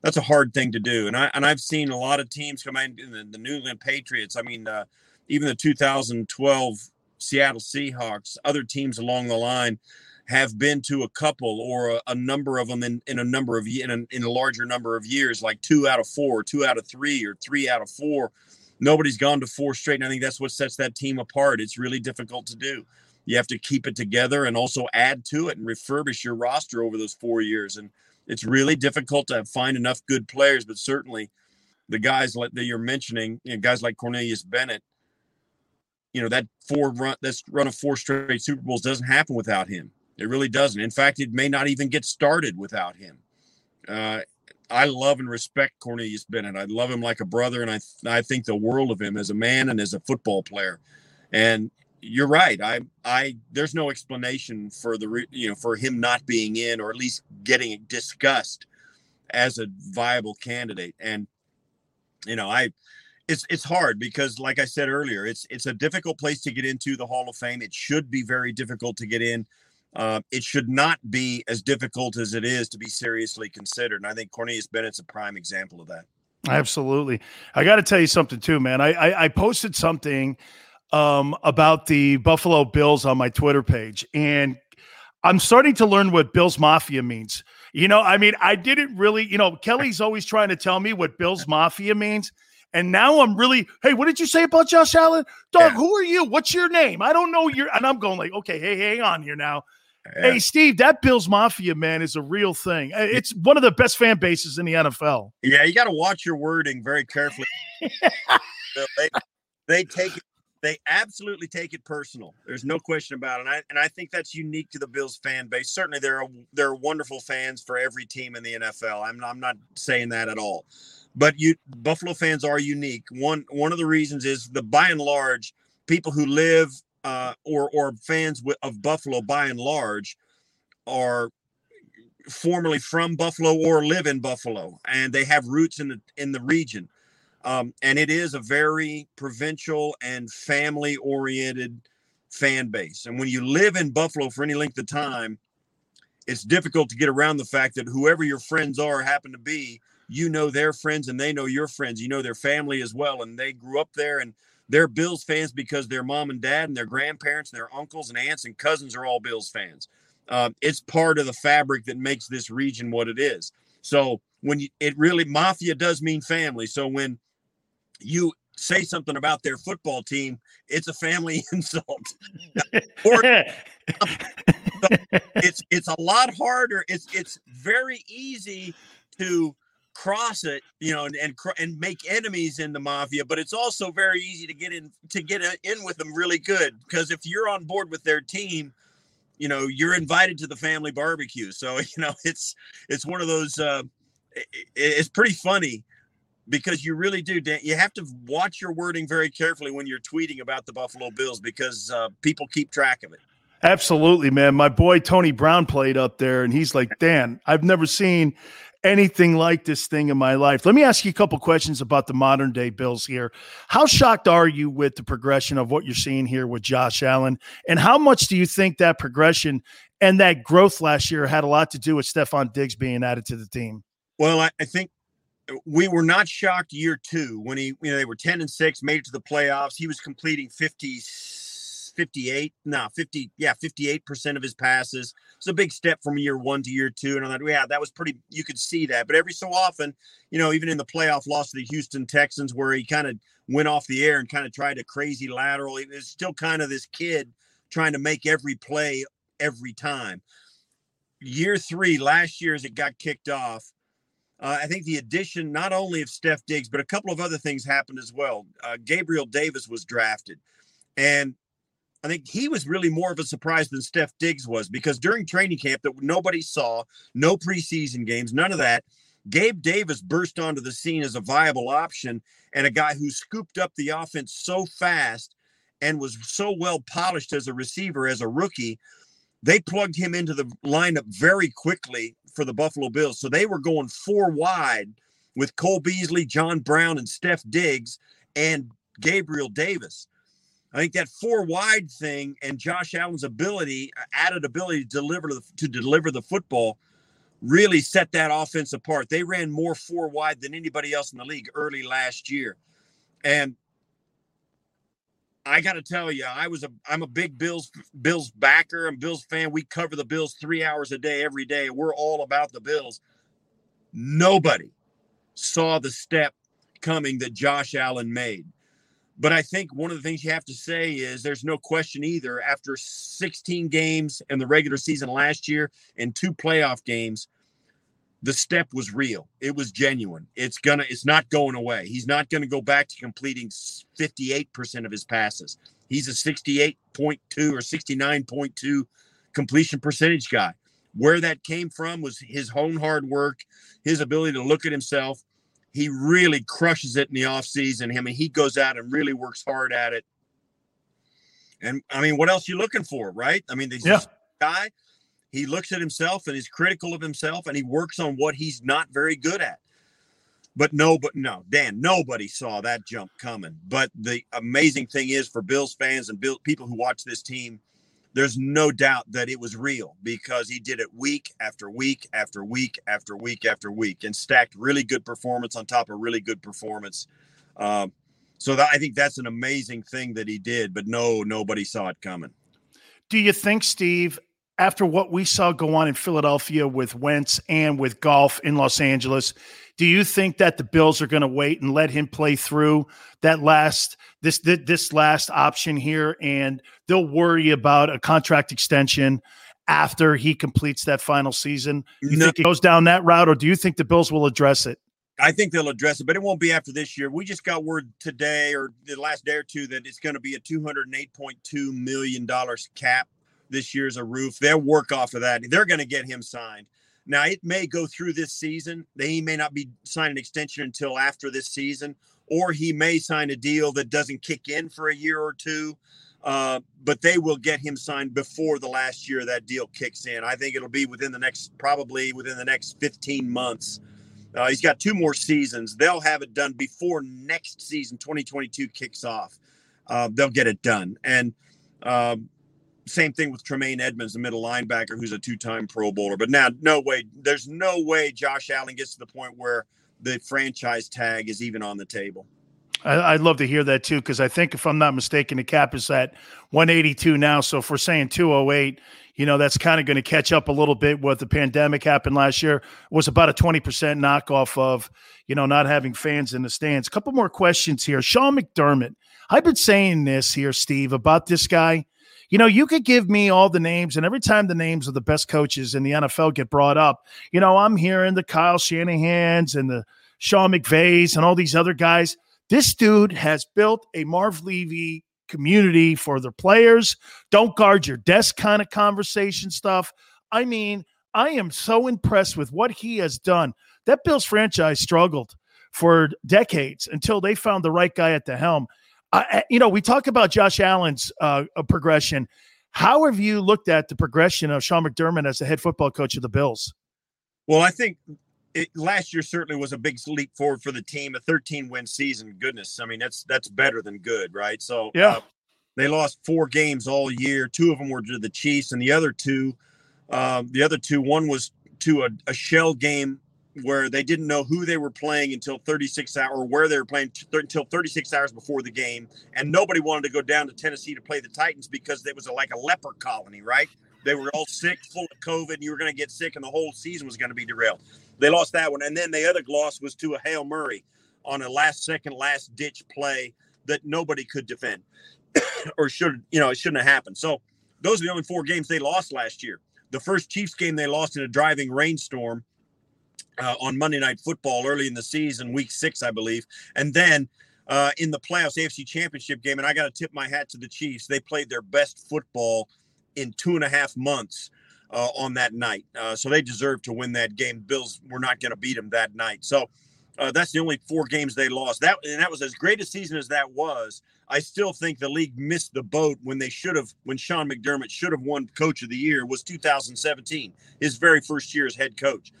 That's a hard thing to do. And I, and I've seen a lot of teams come in, the, the New England Patriots. I mean, uh, even the two thousand twelve Seattle Seahawks, other teams along the line have been to a couple or a, a number of them in, in a number of in a, in a larger number of years, like two out of four, two out of three, or three out of four. Nobody's gone to four straight, and I think that's what sets that team apart. It's really difficult to do. You have to keep it together and also add to it and refurbish your roster over those four years. And it's really difficult to find enough good players, but certainly the guys that you're mentioning, you know, guys like Cornelius Bennett, you know, that four run, that's run of four straight Super Bowls doesn't happen without him. It really doesn't. In fact, it may not even get started without him. Uh, I love and respect Cornelius Bennett. I love him like a brother, and I th- I think the world of him as a man and as a football player. And you're right. I I there's no explanation for the re- you know for him not being in, or at least getting discussed as a viable candidate. And you know, I it's it's hard because, like I said earlier, it's it's a difficult place to get into the Hall of Fame. It should be very difficult to get in. Uh, it should not be as difficult as it is to be seriously considered. And I think Cornelius Bennett's a prime example of that. Absolutely. I got to tell you something too, man. I, I, I posted something um, about the Buffalo Bills on my Twitter page, and I'm starting to learn what Bills Mafia means. You know, I mean, I didn't really, you know, Kelly's always trying to tell me what Bills Mafia means. And now I'm really, hey, what did you say about Josh Allen? Dog, yeah. Who are you? What's your name? I don't know your, and I'm going like, okay, hey, hang on here now. Yeah. Hey, Steve, that Bills Mafia, man, is a real thing. It's one of the best fan bases in the N F L. Yeah, you got to watch your wording very carefully. they, they take it, they absolutely take it personal. There's no question about it. And I, and I think that's unique to the Bills fan base. Certainly, there are there are wonderful fans for every team in the N F L. I'm I'm not saying that at all. But you Buffalo fans are unique. One one of the reasons is the by and large people who live uh, or or fans of Buffalo by and large are formerly from Buffalo or live in Buffalo, and they have roots in the in the region. Um, and it is a very provincial and family oriented fan base. And when you live in Buffalo for any length of time, it's difficult to get around the fact that whoever your friends are happen to be. You know their friends and they know your friends. You know their family as well. And they grew up there, and they're Bills fans because their mom and dad and their grandparents and their uncles and aunts and cousins are all Bills fans. Um, it's part of the fabric that makes this region what it is. So when you, it really, mafia does mean family. So when you say something about their football team, it's a family insult. or, so it's it's a lot harder. It's it's very easy to cross it, you know, and, and and make enemies in the mafia, but it's also very easy to get in to get in with them really good, because if you're on board with their team, you know, you're invited to the family barbecue. So, you know, it's it's one of those uh, it, it's pretty funny, because you really do, you have to watch your wording very carefully when you're tweeting about the Buffalo Bills, because uh, people keep track of it. Absolutely, man. My boy Tony Brown played up there, and he's like, Dan, I've never seen anything like this thing in my life. Let me ask you a couple questions about the modern day Bills here. How shocked are you with the progression of what you're seeing here with Josh Allen? And how much do you think that progression and that growth last year had a lot to do with Stefon Diggs being added to the team? Well, I, I think we were not shocked year two when he, you know, they were ten and six, made it to the playoffs. He was completing fifty, fifty-eight, no, fifty, yeah, fifty-eight percent of his passes. It's a big step from year one to year two. And I thought, yeah, that was pretty, you could see that. But every so often, you know, even in the playoff loss to the Houston Texans, where he kind of went off the air and kind of tried a crazy lateral, it was still kind of this kid trying to make every play every time. Year three, last year, as it got kicked off, Uh, I think the addition not only of Stef Diggs, but a couple of other things happened as well. Uh, Gabriel Davis was drafted, and I think he was really more of a surprise than Stef Diggs was, because during training camp that nobody saw, no preseason games, none of that, Gabe Davis burst onto the scene as a viable option and a guy who scooped up the offense so fast and was so well polished as a receiver, as a rookie. They plugged him into the lineup very quickly for the Buffalo Bills. So they were going four wide with Cole Beasley, John Brown, and Stef Diggs and Gabriel Davis. I think that four wide thing and Josh Allen's ability, added ability to deliver the, to deliver the football, really set that offense apart. They ran more four wide than anybody else in the league early last year. And I got to tell you, I was a, I'm a big Bills, Bills backer and Bills fan. We cover the Bills three hours a day, every day. We're all about the Bills. Nobody saw the step coming that Josh Allen made. But I think one of the things you have to say is there's no question either. After sixteen games in the regular season last year and two playoff games, the step was real. It was genuine. It's gonna. It's not going away. He's not going to go back to completing fifty-eight percent of his passes. He's a sixty-eight point two or sixty-nine point two completion percentage guy. Where that came from was his own hard work, his ability to look at himself. He really crushes it in the offseason. I mean, he goes out and really works hard at it. And, I mean, what else are you looking for, right? I mean, this yeah. guy, he looks at himself and is critical of himself, and he works on what he's not very good at. But no, but no, Dan, nobody saw that jump coming. But the amazing thing is for Bills fans and Bill, people who watch this team, there's no doubt that it was real because he did it week after week after week after week after week and stacked really good performance on top of really good performance. Um, so that, I think that's an amazing thing that he did, but no, nobody saw it coming. Do you think, Steve, after what we saw go on in Philadelphia with Wentz and with Goff in Los Angeles, do you think that the Bills are going to wait and let him play through that last this this last option here, and they'll worry about a contract extension after he completes that final season? You no. think he goes down that route, or do you think the Bills will address it? I think they'll address it, but it won't be after this year. We just got word today or the last day or two that it's going to be a two hundred eight point two million dollars cap. This year's a roof. They'll work off of that. They're going to get him signed. Now, it may go through this season. They may not be signing an extension until after this season, or he may sign a deal that doesn't kick in for a year or two, uh, but they will get him signed before the last year that deal kicks in. I think it'll be within the next, probably within the next fifteen months. Uh, he's got two more seasons. They'll have it done before next season, twenty twenty-two kicks off. Uh, they'll get it done. And, um, same thing with Tremaine Edmonds, the middle linebacker, who's a two-time Pro Bowler. But now, no way. There's no way Josh Allen gets to the point where the franchise tag is even on the table. I, I'd love to hear that, too, because I think, if I'm not mistaken, the cap is at one eighty-two now. So if we're saying two oh eight, you know, that's kind of going to catch up a little bit. What the pandemic happened last year was about a twenty percent knockoff of, you know, not having fans in the stands. A couple more questions here. Sean McDermott. I've been saying this here, Steve, about this guy. You know, you could give me all the names, and every time the names of the best coaches in the N F L get brought up, you know, I'm hearing the Kyle Shanahans and the Sean McVays and all these other guys. This dude has built a Marv Levy community for their players. Don't guard your desk kind of conversation stuff. I mean, I am so impressed with what he has done. That Bills franchise struggled for decades until they found the right guy at the helm. Uh, you know, we talk about Josh Allen's uh, progression. How have you looked at the progression of Sean McDermott as the head football coach of the Bills? Well, I think it, last year certainly was a big leap forward for the team, a thirteen-win season. Goodness, I mean, that's that's better than good, right? So yeah, uh, they lost four games all year. Two of them were to the Chiefs, and the other two, uh, the other two, one was to a, a shell game where they didn't know who they were playing until thirty-six hours, or where they were playing t- until thirty-six hours before the game. And nobody wanted to go down to Tennessee to play the Titans because it was a, like a leper colony, right? They were all sick, full of COVID, and you were going to get sick, and the whole season was going to be derailed. They lost that one. And then the other loss was to a Hail Murray on a last-second, last-ditch play that nobody could defend or should, you know, it shouldn't have happened. So those are the only four games they lost last year. The first Chiefs game they lost in a driving rainstorm, Uh, on Monday Night Football early in the season, week six, I believe. And then uh, in the playoffs, A F C Championship game, and I got to tip my hat to the Chiefs. They played their best football in two and a half months uh, on that night. Uh, so they deserved to win that game. Bills were not going to beat them that night. So uh, that's the only four games they lost. That And that was as great a season as that was. I still think the league missed the boat when they should have, when Sean McDermott should have won Coach of the Year, was two thousand seventeen, his very first year as head coach.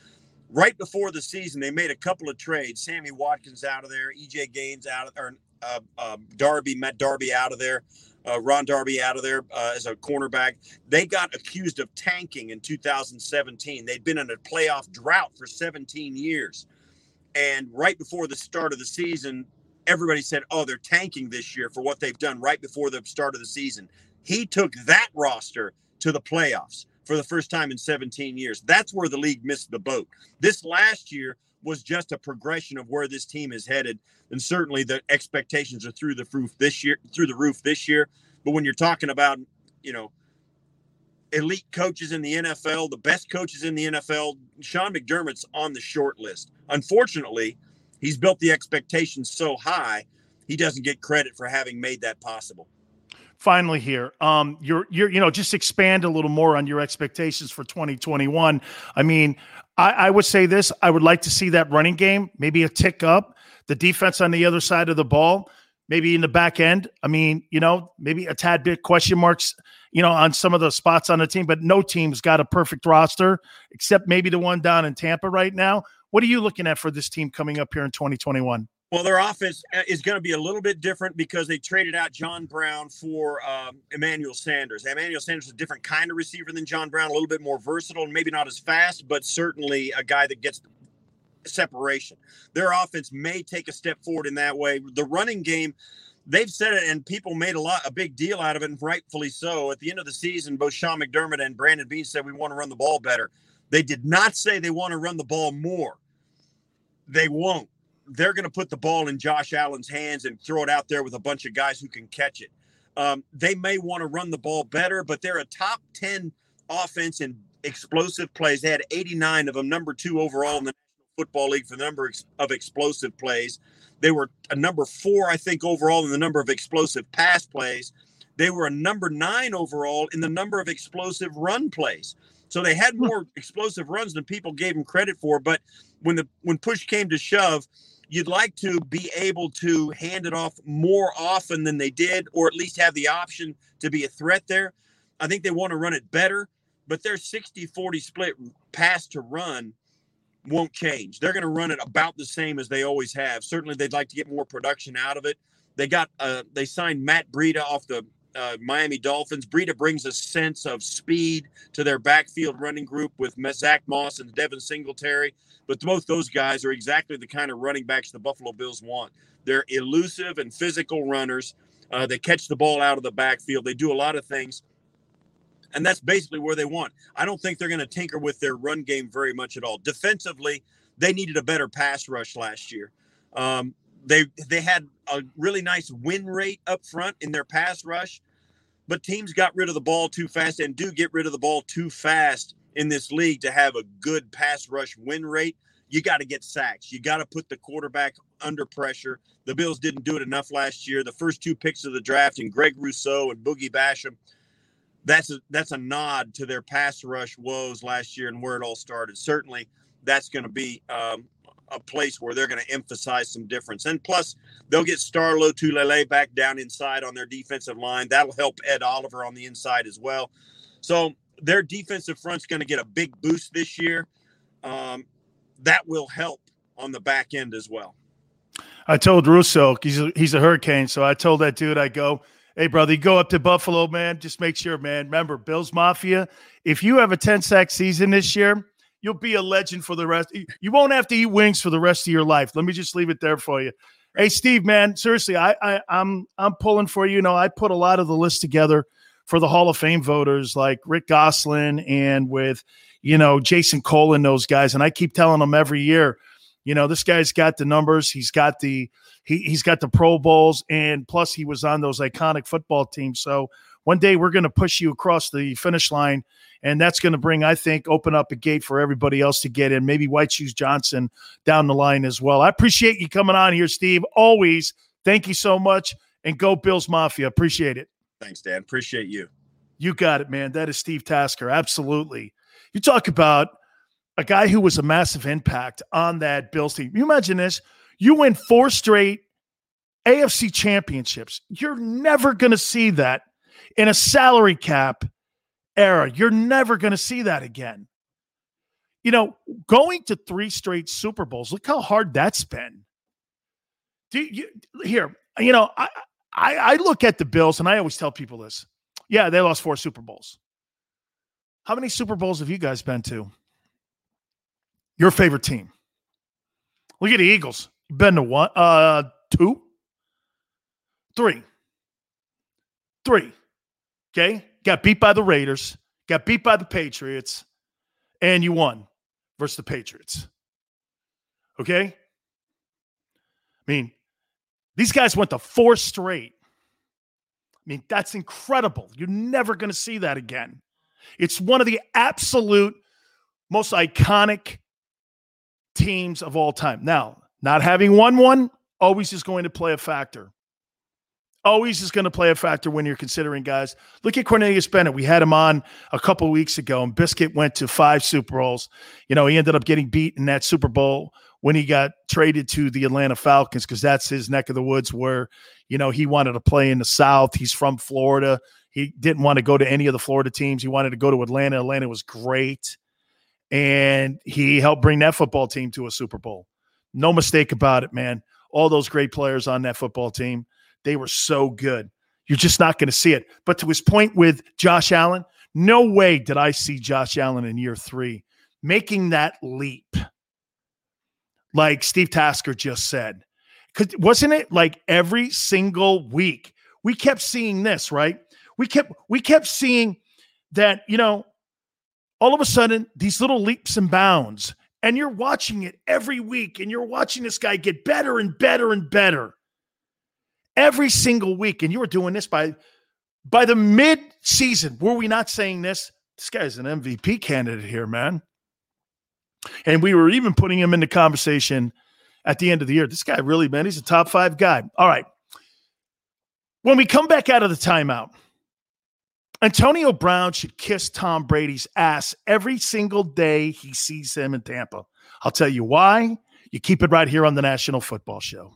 Right before the season, they made a couple of trades. Sammy Watkins out of there, E J Gaines out of there, uh, uh, Darby, Matt Darby out of there, uh, Ron Darby out of there uh, as a cornerback. They got accused of tanking in two thousand seventeen. They'd been in a playoff drought for seventeen years. And right before the start of the season, everybody said, oh, they're tanking this year for what they've done right before the start of the season. He took that roster to the playoffs for the first time in seventeen years. That's where the league missed the boat. This last year was just a progression of where this team is headed. And certainly the expectations are through the roof this year, through the roof this year. But when you're talking about, you know, elite coaches in the N F L, the best coaches in the N F L, Sean McDermott's on the short list. Unfortunately, he's built the expectations so high, he doesn't get credit for having made that possible. Finally here, um, you're, you're, you know, just expand a little more on your expectations for twenty twenty-one. I mean, I, I would say this, I would like to see that running game, maybe a tick up, the defense on the other side of the ball, maybe in the back end. I mean, you know, maybe a tad bit question marks, you know, on some of the spots on the team, but no team's got a perfect roster except maybe the one down in Tampa right now. What are you looking at for this team coming up here in twenty twenty-one? Well, their offense is going to be a little bit different because they traded out John Brown for um, Emmanuel Sanders. Emmanuel Sanders is a different kind of receiver than John Brown, a little bit more versatile and maybe not as fast, but certainly a guy that gets separation. Their offense may take a step forward in that way. The running game, they've said it, and people made a lot, a big deal out of it, and rightfully so. At the end of the season, both Sean McDermott and Brandon Beane said we want to run the ball better. They did not say they want to run the ball more. They won't. They're going to put the ball in Josh Allen's hands and throw it out there with a bunch of guys who can catch it. Um, they may want to run the ball better, but they're a top ten offense in explosive plays. They had eighty-nine of them, number two overall in the Football League for the number of explosive plays. They were a number four, I think, overall in the number of explosive pass plays. They were a number nine overall in the number of explosive run plays. So they had more explosive runs than people gave them credit for. But when the when push came to shove, you'd like to be able to hand it off more often than they did, or at least have the option to be a threat there. I think they want to run it better, but their sixty forty split pass to run won't change. They're going to run it about the same as they always have. Certainly, they'd like to get more production out of it. They got uh, they signed Matt Breida off the uh, Miami Dolphins. Breida brings a sense of speed to their backfield running group with Zach Moss and Devin Singletary. But both those guys are exactly the kind of running backs the Buffalo Bills want. They're elusive and physical runners. Uh, they catch the ball out of the backfield. They do a lot of things. And that's basically where they want. I don't think they're going to tinker with their run game very much at all. Defensively, they needed a better pass rush last year. Um, they they had a really nice win rate up front in their pass rush, but teams got rid of the ball too fast and do get rid of the ball too fast in this league to have a good pass rush win rate. You got to get sacks. You got to put the quarterback under pressure. The Bills didn't do it enough last year. The first two picks of the draft, and Greg Rousseau and Boogie Basham, That's a, that's a nod to their pass rush woes last year and where it all started. Certainly, that's going to be um, a place where they're going to emphasize some difference. And plus, they'll get Starlo Tulele back down inside on their defensive line. That'll help Ed Oliver on the inside as well. So their defensive front's going to get a big boost this year. Um, that will help on the back end as well. I told Russo, he's a, he's a Hurricane, so I told that dude, I go, hey, brother, you go up to Buffalo, man. Just make sure, man. Remember, Bills Mafia, if you have a ten-sack season this year, you'll be a legend for the rest. You won't have to eat wings for the rest of your life. Let me just leave it there for you. Hey, Steve, man, seriously, I, I, I'm I'm pulling for you. You know, I put a lot of the list together for the Hall of Fame voters like Rick Goslin and with, you know, Jason Cole and those guys, and I keep telling them every year, you know, this guy's got the numbers. He's got the he he's got the Pro Bowls, and plus he was on those iconic football teams. So one day we're going to push you across the finish line, and that's going to bring, I think, open up a gate for everybody else to get in. Maybe White Shoes Johnson down the line as well. I appreciate you coming on here, Steve. Always, thank you so much, and go Bills Mafia. Appreciate it. Thanks, Dan. Appreciate you. You got it, man. That is Steve Tasker. Absolutely. You talk about a guy who was a massive impact on that Bills team. You imagine this. You win four straight A F C championships. You're never going to see that in a salary cap era. You're never going to see that again. You know, going to three straight Super Bowls, look how hard that's been. Do you, here, you know, I, I, I look at the Bills, and I always tell people this. Yeah, they lost four Super Bowls. How many Super Bowls have you guys been to? Your favorite team. Look at the Eagles. You've been to one, uh, two, Three. Three. Okay? Got beat by the Raiders. Got beat by the Patriots. And you won versus the Patriots. Okay? I mean, these guys went to four straight. I mean, that's incredible. You're never going to see that again. It's one of the absolute most iconic teams of all time. Now, not having won one always is going to play a factor. Always is going to play a factor when you're considering guys. Look at Cornelius Bennett. We had him on a couple of weeks ago, and Biscuit went to five Super Bowls. You know, he ended up getting beat in that Super Bowl when he got traded to the Atlanta Falcons because that's his neck of the woods where, you know, he wanted to play in the South. He's from Florida. He didn't want to go to any of the Florida teams. He wanted to go to Atlanta. Atlanta was great. And he helped bring that football team to a Super Bowl. No mistake about it, man. All those great players on that football team, they were so good. You're just not going to see it. But to his point with Josh Allen, no way did I see Josh Allen in year three making that leap. Like Steve Tasker just said, because wasn't it like every single week we kept seeing this, right? We kept, we kept seeing that, you know, all of a sudden these little leaps and bounds, and you're watching it every week and you're watching this guy get better and better and better every single week. And you were doing this by, by the mid season. Were we not saying this? This guy's an M V P candidate here, man. And we were even putting him in the conversation at the end of the year. This guy really, man, he's a top five guy. All right. When we come back out of the timeout, Antonio Brown should kiss Tom Brady's ass every single day he sees him in Tampa. I'll tell you why. You keep it right here on the National Football Show.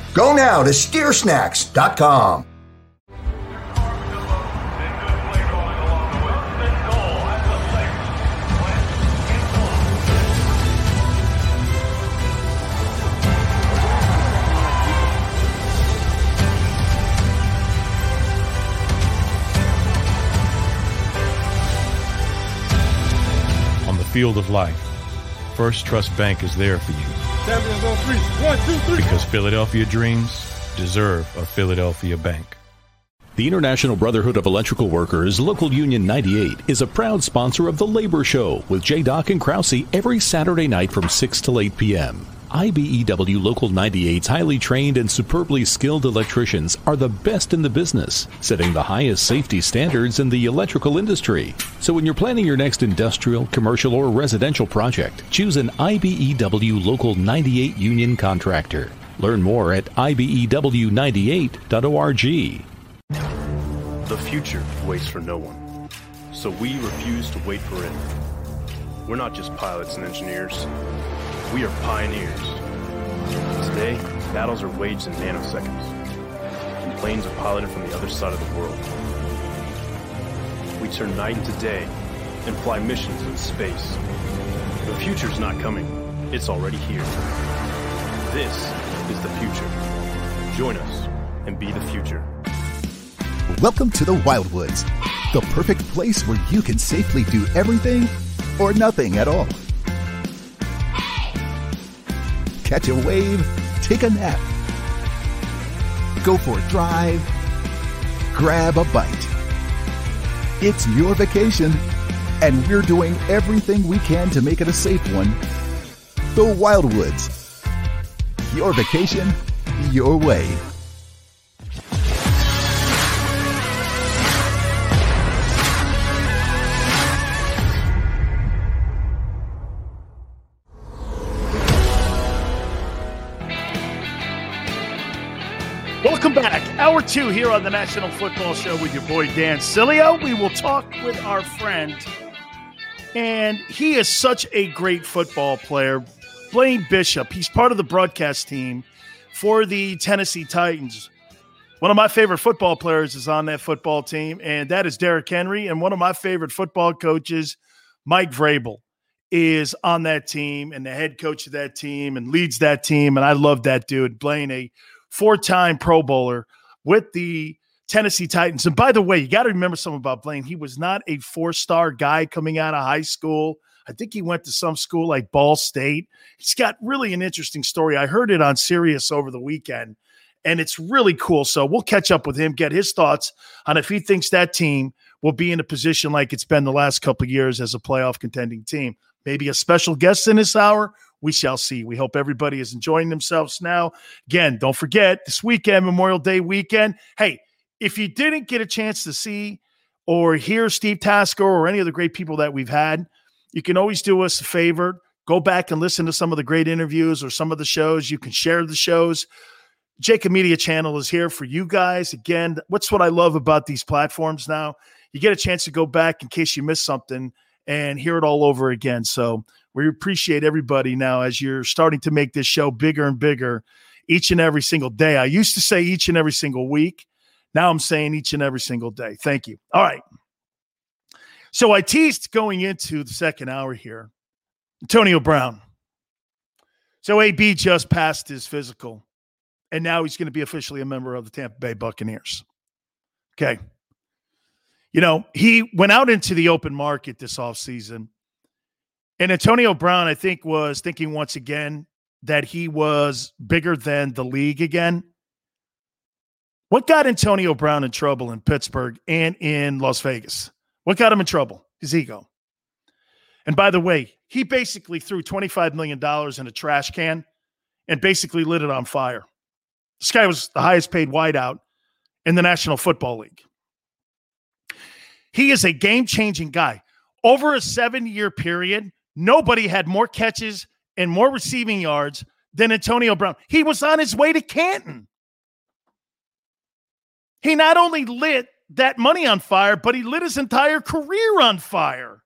Go now to steer snacks dot com. Field of life. First Trust Bank is there for you. One, two, three. Because Philadelphia dreams deserve a Philadelphia bank. The International Brotherhood of Electrical Workers, Local Union ninety-eight, is a proud sponsor of The Labor Show with J. Doc and Krause every Saturday night from six till eight p.m. I B E W Local ninety-eight's highly trained and superbly skilled electricians are the best in the business, setting the highest safety standards in the electrical industry. So when you're planning your next industrial, commercial, or residential project, choose an I B E W Local ninety-eight union contractor. Learn more at I B E W ninety-eight dot org. The future waits for no one, so we refuse to wait for it. We're not just pilots and engineers. We are pioneers. Today, battles are waged in nanoseconds, and planes are piloted from the other side of the world. We turn night into day and fly missions in space. The future's not coming. It's already here. This is the future. Join us and be the future. Welcome to the Wildwoods, the perfect place where you can safely do everything or nothing at all. Catch a wave, take a nap, go for a drive, grab a bite. It's your vacation, and we're doing everything we can to make it a safe one. The Wildwoods. Your vacation, your way. Welcome back. Hour two here on the National Football Show with your boy Dan Sileo. We will talk with our friend, and he is such a great football player, Blaine Bishop. He's part of the broadcast team for the Tennessee Titans. One of my favorite football players is on that football team, and that is Derrick Henry. And one of my favorite football coaches, Mike Vrabel, is on that team and the head coach of that team and leads that team. And I love that dude, Blaine, a four-time Pro Bowler with the Tennessee Titans. And by the way, you got to remember something about Blaine. He was not a four-star guy coming out of high school. I think he went to some school like Ball State. He's got really an interesting story. I heard it on Sirius over the weekend, and it's really cool. So we'll catch up with him, get his thoughts on if he thinks that team will be in a position like it's been the last couple of years as a playoff contending team. Maybe a special guest in this hour. We shall see. We hope everybody is enjoying themselves now. Again, don't forget, this weekend, Memorial Day weekend. Hey, if you didn't get a chance to see or hear Steve Tasker or any of the great people that we've had, you can always do us a favor. Go back and listen to some of the great interviews or some of the shows. You can share the shows. Jacob Media Channel is here for you guys. Again, what's what I love about these platforms now. You get a chance to go back in case you missed something and hear it all over again. So we appreciate everybody now as you're starting to make this show bigger and bigger each and every single day. I used to say each and every single week. Now I'm saying each and every single day. Thank you. All right. So I teased going into the second hour here, Antonio Brown. So A B just passed his physical, and now he's going to be officially a member of the Tampa Bay Buccaneers. Okay. You know, he went out into the open market this offseason, and Antonio Brown, I think, was thinking once again that he was bigger than the league again. What got Antonio Brown in trouble in Pittsburgh and in Las Vegas? What got him in trouble? His ego. And by the way, he basically threw twenty-five million dollars in a trash can and basically lit it on fire. This guy was the highest paid wideout in the National Football League. He is a game-changing guy. Over a seven-year period, nobody had more catches and more receiving yards than Antonio Brown. He was on his way to Canton. He not only lit that money on fire, but he lit his entire career on fire.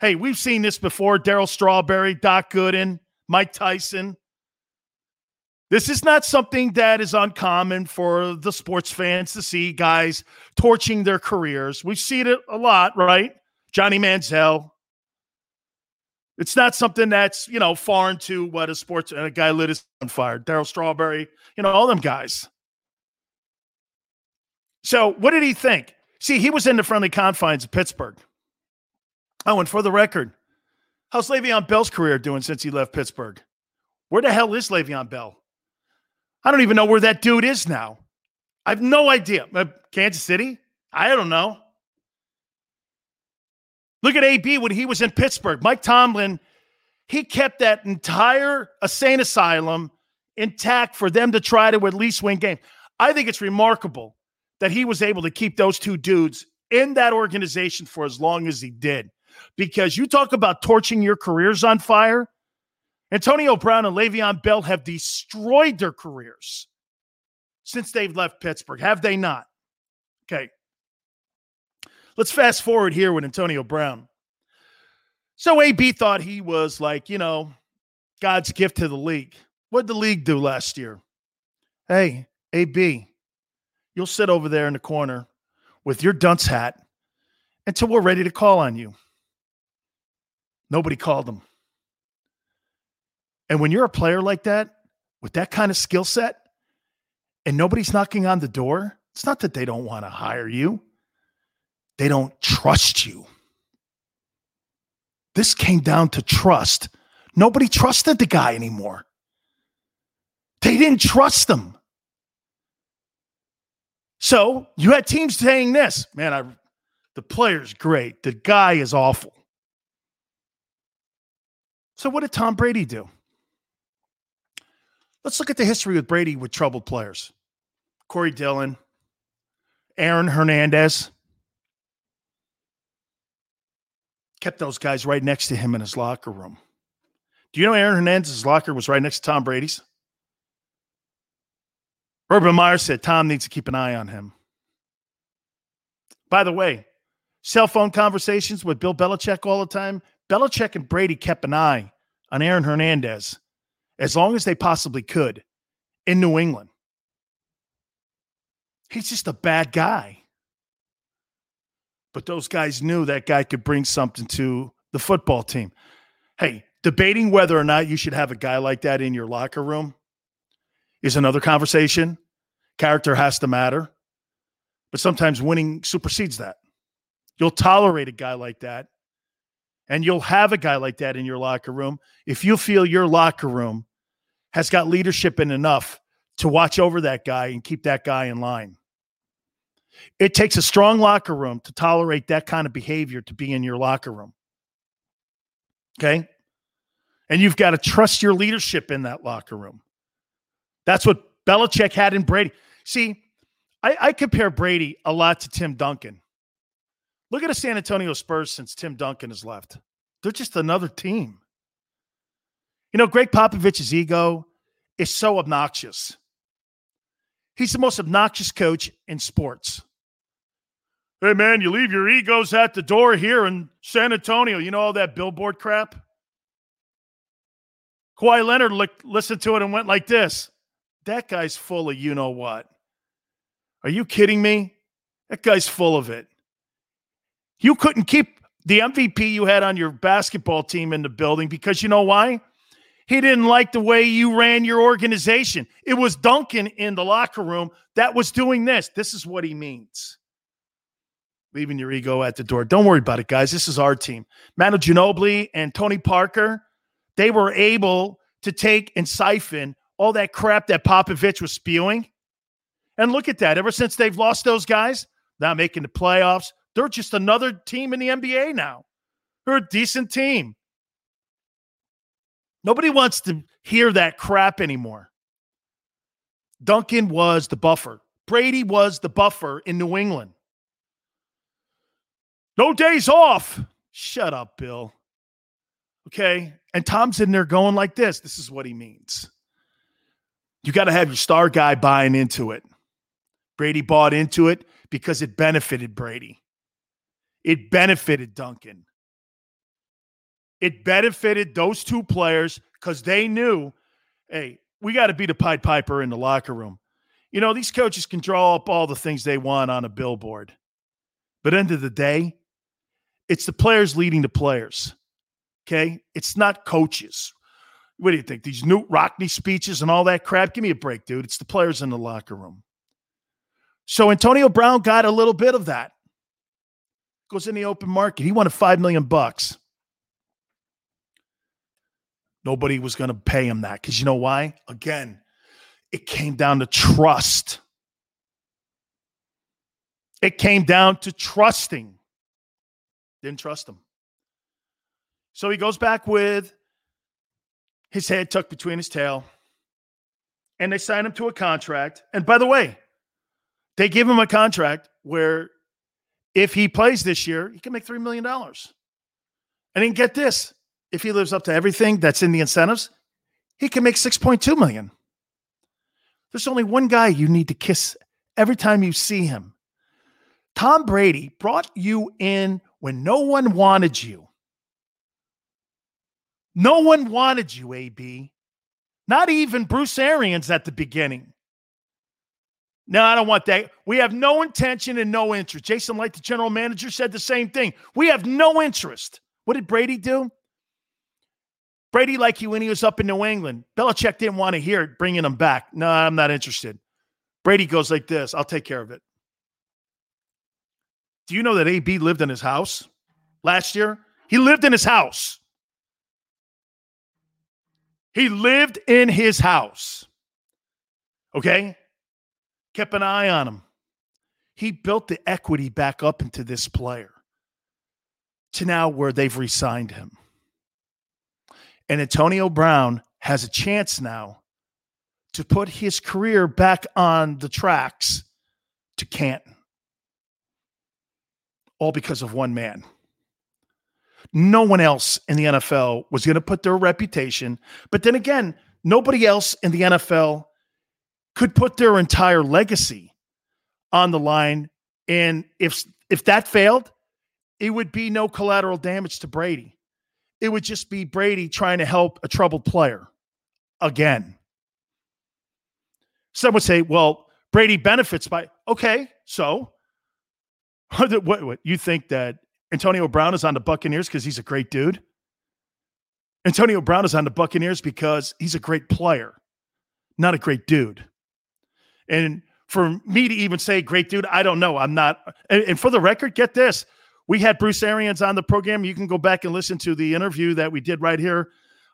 Hey, we've seen this before. Darryl Strawberry, Doc Gooden, Mike Tyson. This is not something that is uncommon for the sports fans to see guys torching their careers. We've seen it a lot, right? Johnny Manziel. It's not something that's, you know, foreign to what a sports and a guy lit his on fire. Darryl Strawberry, you know, all them guys. So what did he think? See, he was in the friendly confines of Pittsburgh. Oh, and for the record, how's Le'Veon Bell's career doing since he left Pittsburgh? Where the hell is Le'Veon Bell? I don't even know where that dude is now. I have no idea. Kansas City? I don't know. Look at A B when he was in Pittsburgh. Mike Tomlin, he kept that entire insane asylum intact for them to try to at least win games. I think it's remarkable that he was able to keep those two dudes in that organization for as long as he did. Because you talk about torching your careers on fire, Antonio Brown and Le'Veon Bell have destroyed their careers since they've left Pittsburgh. Have they not? Okay. Let's fast forward here with Antonio Brown. So A B thought he was like, you know, God's gift to the league. What did the league do last year? Hey, A B, you'll sit over there in the corner with your dunce hat until we're ready to call on you. Nobody called him. And when you're a player like that, with that kind of skill set, and nobody's knocking on the door, it's not that they don't want to hire you. They don't trust you. This came down to trust. Nobody trusted the guy anymore. They didn't trust him. So you had teams saying this, man, I, the player's great. The guy is awful. So what did Tom Brady do? Let's look at the history with Brady with troubled players. Corey Dillon, Aaron Hernandez. Kept those guys right next to him in his locker room. Do you know Aaron Hernandez's locker was right next to Tom Brady's? Urban Meyer said Tom needs to keep an eye on him. By the way, cell phone conversations with Bill Belichick all the time. Belichick and Brady kept an eye on Aaron Hernandez as long as they possibly could in New England. He's just a bad guy. But those guys knew that guy could bring something to the football team. Hey, debating whether or not you should have a guy like that in your locker room is another conversation. Character has to matter. But sometimes winning supersedes that. You'll tolerate a guy like that, and you'll have a guy like that in your locker room if you feel your locker room has got leadership in enough to watch over that guy and keep that guy in line. It takes a strong locker room to tolerate that kind of behavior to be in your locker room. Okay? And you've got to trust your leadership in that locker room. That's what Belichick had in Brady. See, I, I compare Brady a lot to Tim Duncan. Look at the San Antonio Spurs since Tim Duncan has left. They're just another team. You know, Greg Popovich's ego is so obnoxious. He's the most obnoxious coach in sports. Hey, man, you leave your egos at the door here in San Antonio. You know all that billboard crap? Kawhi Leonard looked, listened to it and went like this. That guy's full of you-know-what. Are you kidding me? That guy's full of it. You couldn't keep the M V P you had on your basketball team in the building because you know why? He didn't like the way you ran your organization. It was Duncan in the locker room that was doing this. This is what he means. Leaving your ego at the door. Don't worry about it, guys. This is our team. Manu Ginobili and Tony Parker, they were able to take and siphon all that crap that Popovich was spewing. And look at that. Ever since they've lost those guys, not making the playoffs, they're just another team in the N B A now. They're a decent team. Nobody wants to hear that crap anymore. Duncan was the buffer. Brady was the buffer in New England. No days off. Shut up, Bill. Okay? And Tom's in there going like this. This is what he means. You got to have your star guy buying into it. Brady bought into it because it benefited Brady. It benefited Duncan. It benefited those two players because they knew, hey, we got to be the Pied Piper in the locker room. You know, these coaches can draw up all the things they want on a billboard. But end of the day, it's the players leading the players, okay? It's not coaches. What do you think? These Newt Rockne speeches and all that crap? Give me a break, dude. It's the players in the locker room. So Antonio Brown got a little bit of that. Goes in the open market. He wanted five million dollars bucks. Nobody was going to pay him that because you know why? Again, it came down to trust. It came down to trusting. Didn't trust him. So he goes back with his head tucked between his tail, and they sign him to a contract. And by the way, they give him a contract where if he plays this year, he can make three million dollars. And then get this. If he lives up to everything that's in the incentives, he can make six point two million dollars. There's only one guy you need to kiss every time you see him. Tom Brady brought you in when no one wanted you. No one wanted you, A B. Not even Bruce Arians at the beginning. No, I don't want that. We have no intention and no interest. Jason Light, the general manager, said the same thing. We have no interest. What did Brady do? Brady, like you when he was up in New England, Belichick didn't want to hear it, bringing him back. No, I'm not interested. Brady goes like this. I'll take care of it. Do you know that A B lived in his house last year? He lived in his house. He lived in his house. Okay? Kept an eye on him. He built the equity back up into this player to now where they've re-signed him. And Antonio Brown has a chance now to put his career back on the tracks to Canton. All because of one man. No one else in the N F L was going to put their reputation. But then again, nobody else in the N F L could put their entire legacy on the line. And if, if that failed, it would be no collateral damage to Brady. It would just be Brady trying to help a troubled player again. Some would say, well, Brady benefits by, okay, so what, what you think that Antonio Brown is on the Buccaneers because he's a great dude? Antonio Brown is on the Buccaneers because he's a great player, not a great dude. And for me to even say great dude, I don't know. I'm not. And, and for the record, get this. We had Bruce Arians on the program. You can go back and listen to the interview that we did right here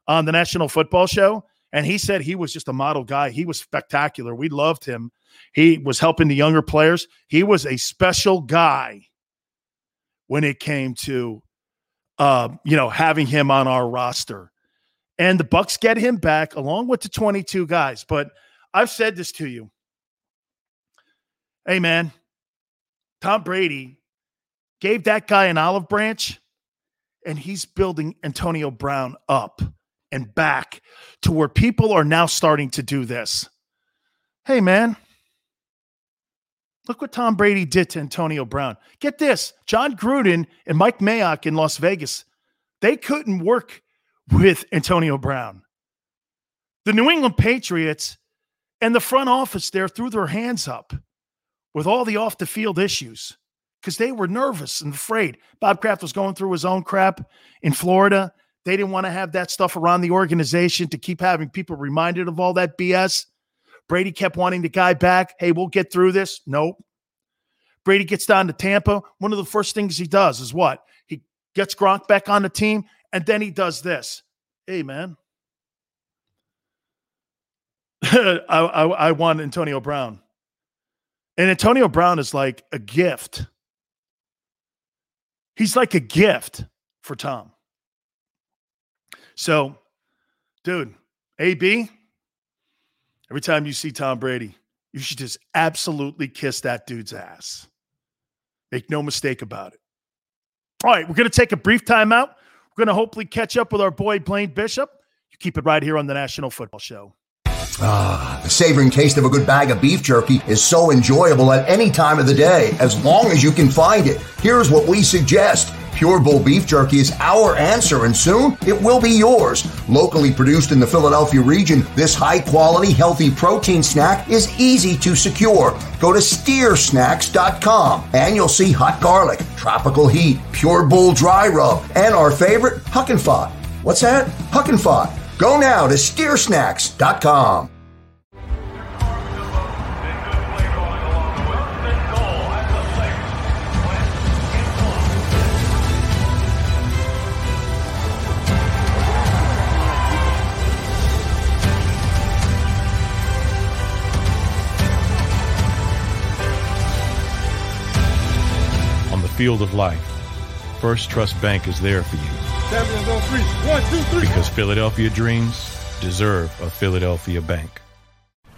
on the National Football Show. And he said he was just a model guy. He was spectacular. We loved him. He was helping the younger players. He was a special guy when it came to, uh, you know, having him on our roster. And the Bucs get him back along with the twenty-two guys. But I've said this to you. Hey, man, Tom Brady gave that guy an olive branch, and he's building Antonio Brown up and back to where people are now starting to do this. Hey, man, look what Tom Brady did to Antonio Brown. Get this, John Gruden and Mike Mayock in Las Vegas, they couldn't work with Antonio Brown. The New England Patriots and the front office there threw their hands up with all the off-the-field issues, because they were nervous and afraid. Bob Kraft was going through his own crap in Florida. They didn't want to have that stuff around the organization to keep having people reminded of all that B S. Brady kept wanting the guy back. Hey, we'll get through this. Nope. Brady gets down to Tampa. One of the first things he does is what? He gets Gronk back on the team, and then he does this. Hey, man. I, I, I want Antonio Brown. And Antonio Brown is like a gift. He's like a gift for Tom. So, dude, A B, every time you see Tom Brady, you should just absolutely kiss that dude's ass. Make no mistake about it. All right, we're going to take a brief timeout. We're going to hopefully catch up with our boy Blaine Bishop. You keep it right here on the National Football Show. Ah, the savoring taste of a good bag of beef jerky is so enjoyable at any time of the day, as long as you can find it. Here's what we suggest. Pure Bull Beef Jerky is our answer, and soon it will be yours. Locally produced in the Philadelphia region, this high-quality, healthy protein snack is easy to secure. Go to steer snacks dot com, and you'll see hot garlic, tropical heat, Pure Bull Dry Rub, and our favorite, Huck and Fod. What's that? Huck and Fod. Go now to steer snacks dot com. On the field of life, First Trust Bank is there for you. Because Philadelphia dreams deserve a Philadelphia bank.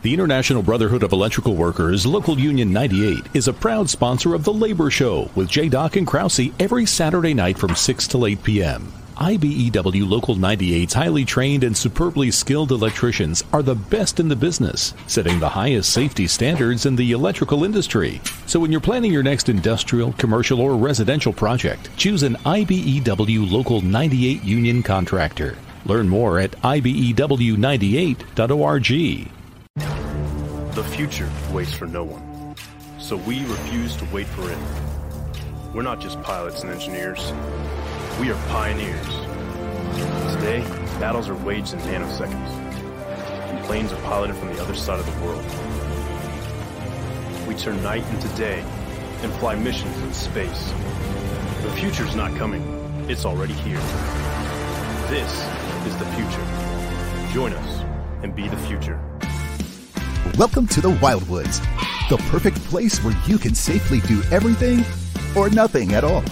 The International Brotherhood of Electrical Workers, Local Union ninety-eight, is a proud sponsor of The Labor Show with J. Dock and Krause every Saturday night from six till eight p.m. I B E W Local ninety-eight's highly trained and superbly skilled electricians are the best in the business, setting the highest safety standards in the electrical industry. So when you're planning your next industrial, commercial, or residential project, choose an I B E W Local ninety-eight union contractor. Learn more at I B E W ninety-eight dot org. The future waits for no one, so we refuse to wait for it. We're not just pilots and engineers. We are pioneers. Today, battles are waged in nanoseconds, and planes are piloted from the other side of the world. We turn night into day and fly missions in space. The future's not coming. It's already here. This is the future. Join us and be the future. Welcome to the Wildwoods, the perfect place where you can safely do everything or nothing at all.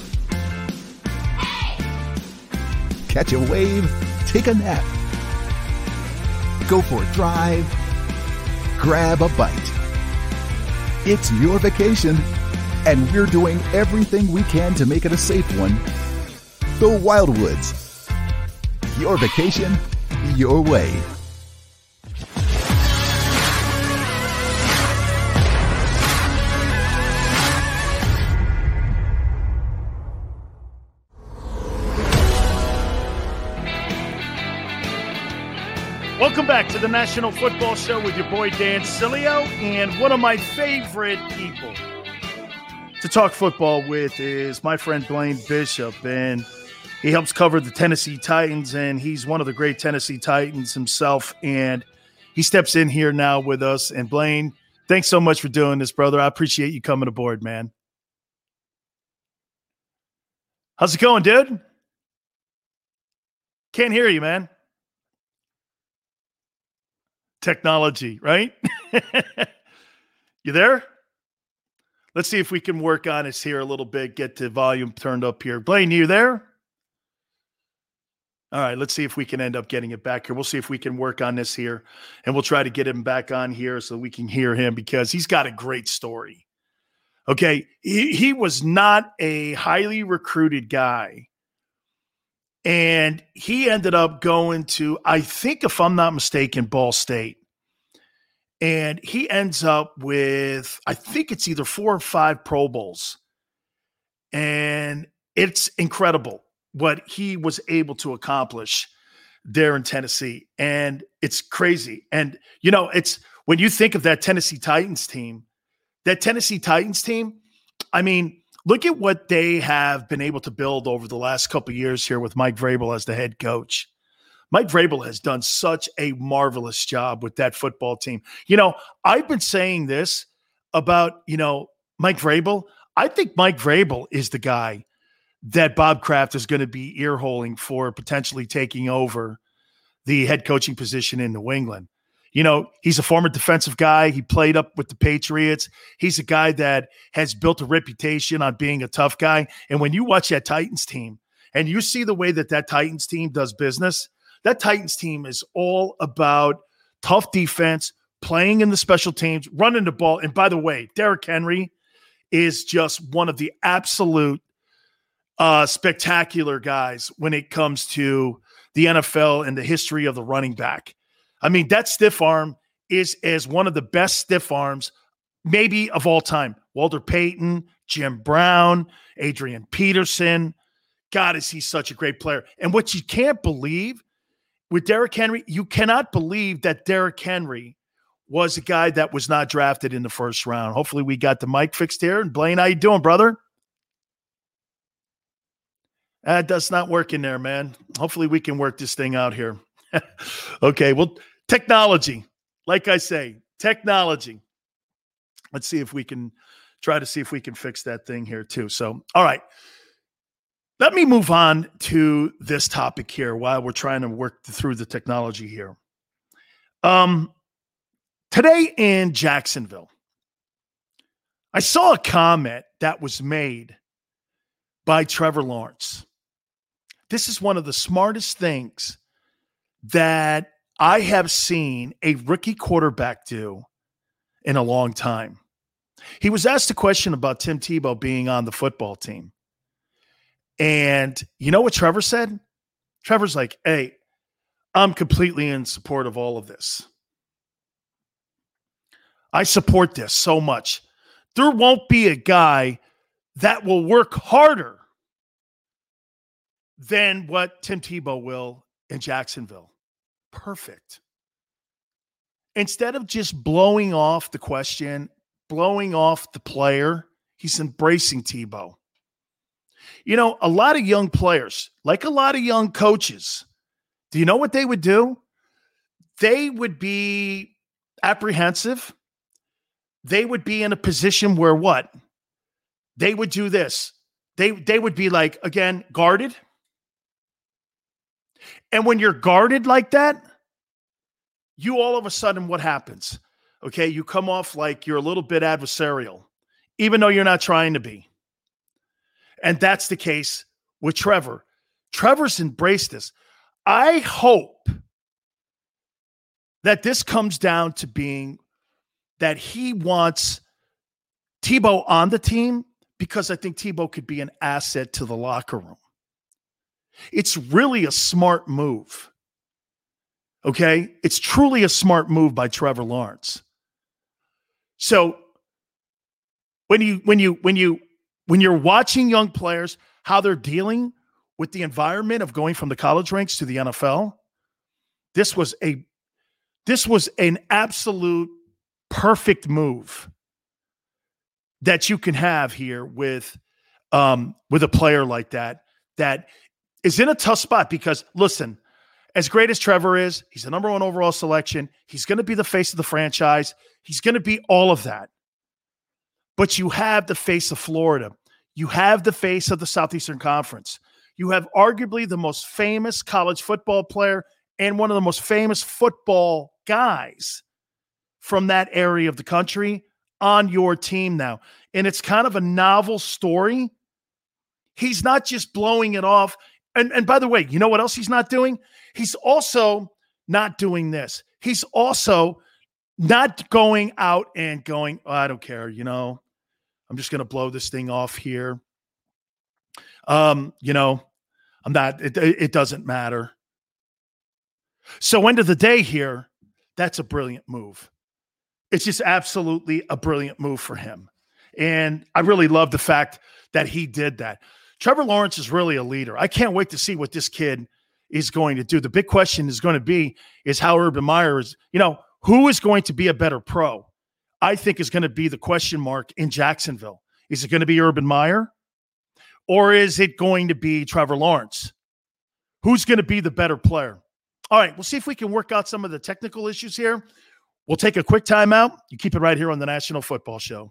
Catch a wave, take a nap, go for a drive, grab a bite. It's your vacation, and we're doing everything we can to make it a safe one. The Wildwoods. Your vacation, your way. Welcome back to the National Football Show with your boy Dan Sileo, and one of my favorite people to talk football with is my friend Blaine Bishop, and he helps cover the Tennessee Titans, and he's one of the great Tennessee Titans himself, and he steps in here now with us. And Blaine, thanks so much for doing this, brother. I appreciate you coming aboard, man. How's it going, dude? Can't hear you, man. Technology, right? You there? Let's see if we can work on us here a little bit, get the volume turned up here. Blaine, you there? All right, let's see if we can end up getting it back here. We'll see if we can work on this here, and we'll try to get him back on here so we can hear him, because he's got a great story. Okay, he, he was not a highly recruited guy, and he ended up going to, I think if I'm not mistaken, Ball State. And he ends up with, I think it's either four or five Pro Bowls. And it's incredible what he was able to accomplish there in Tennessee. And it's crazy. And, you know, it's when you think of that Tennessee Titans team, that Tennessee Titans team, I mean, look at what they have been able to build over the last couple of years here with Mike Vrabel as the head coach. Mike Vrabel has done such a marvelous job with that football team. You know, I've been saying this about, you know, Mike Vrabel. I think Mike Vrabel is the guy that Bob Kraft is going to be earholing for potentially taking over the head coaching position in New England. You know, he's a former defensive guy. He played up with the Patriots. He's a guy that has built a reputation on being a tough guy. And when you watch that Titans team and you see the way that that Titans team does business, that Titans team is all about tough defense, playing in the special teams, running the ball. And by the way, Derrick Henry is just one of the absolute uh, spectacular guys when it comes to the N F L and the history of the running back. I mean, that stiff arm is as one of the best stiff arms maybe of all time. Walter Payton, Jim Brown, Adrian Peterson. God, is he such a great player. And what you can't believe with Derrick Henry, you cannot believe that Derrick Henry was a guy that was not drafted in the first round. Hopefully we got the mic fixed here. And Blaine, how you doing, brother? That does not work in there, man. Hopefully we can work this thing out here. Okay, well, technology, like I say, technology. Let's see if we can try to see if we can fix that thing here too. So, all right, let me move on to this topic here while we're trying to work through the technology here. Um, today in Jacksonville, I saw a comment that was made by Trevor Lawrence. This is one of the smartest things that I have seen a rookie quarterback do in a long time. He was asked a question about Tim Tebow being on the football team. And you know what Trevor said? Trevor's like, hey, I'm completely in support of all of this. I support this so much. There won't be a guy that will work harder than what Tim Tebow will in Jacksonville. Perfect. Instead of just blowing off the question, blowing off the player, he's embracing Tebow. You know, a lot of young players, like a lot of young coaches, do you know what they would do? They would be apprehensive. They would be in a position where what? They would do this. They, they would be like, again, guarded. And when you're guarded like that, you all of a sudden, what happens? Okay, you come off like you're a little bit adversarial, even though you're not trying to be. And that's the case with Trevor. Trevor's embraced this. I hope that this comes down to being that he wants Tebow on the team, because I think Tebow could be an asset to the locker room. It's really a smart move. Okay? It's truly a smart move by Trevor Lawrence. So when you when you when you When you're watching young players, how they're dealing with the environment of going from the college ranks to the N F L, this was a This was an absolute perfect move that you can have here with um, with a player like that that is in a tough spot because, listen, as great as Trevor is, he's the number one overall selection. He's going to be the face of the franchise. He's going to be all of that. But you have the face of Florida. You have the face of the Southeastern Conference. You have arguably the most famous college football player and one of the most famous football guys from that area of the country on your team now. And it's kind of a novel story. He's not just blowing it off. And, and by the way, you know what else he's not doing? He's also not doing this. He's also not going out and going, oh, I don't care, you know. I'm just going to blow this thing off here. Um, you know, I'm not, it, it doesn't matter. So end of the day here, that's a brilliant move. It's just absolutely a brilliant move for him. And I really love the fact that he did that. Trevor Lawrence is really a leader. I can't wait to see what this kid is going to do. The big question is going to be is how Urban Meyer is, you know, who is going to be a better pro? I think is going to be the question mark in Jacksonville. Is it going to be Urban Meyer or is it going to be Trevor Lawrence? Who's going to be the better player? All right, we'll see if we can work out some of the technical issues here. We'll take a quick timeout. You keep it right here on the National Football Show.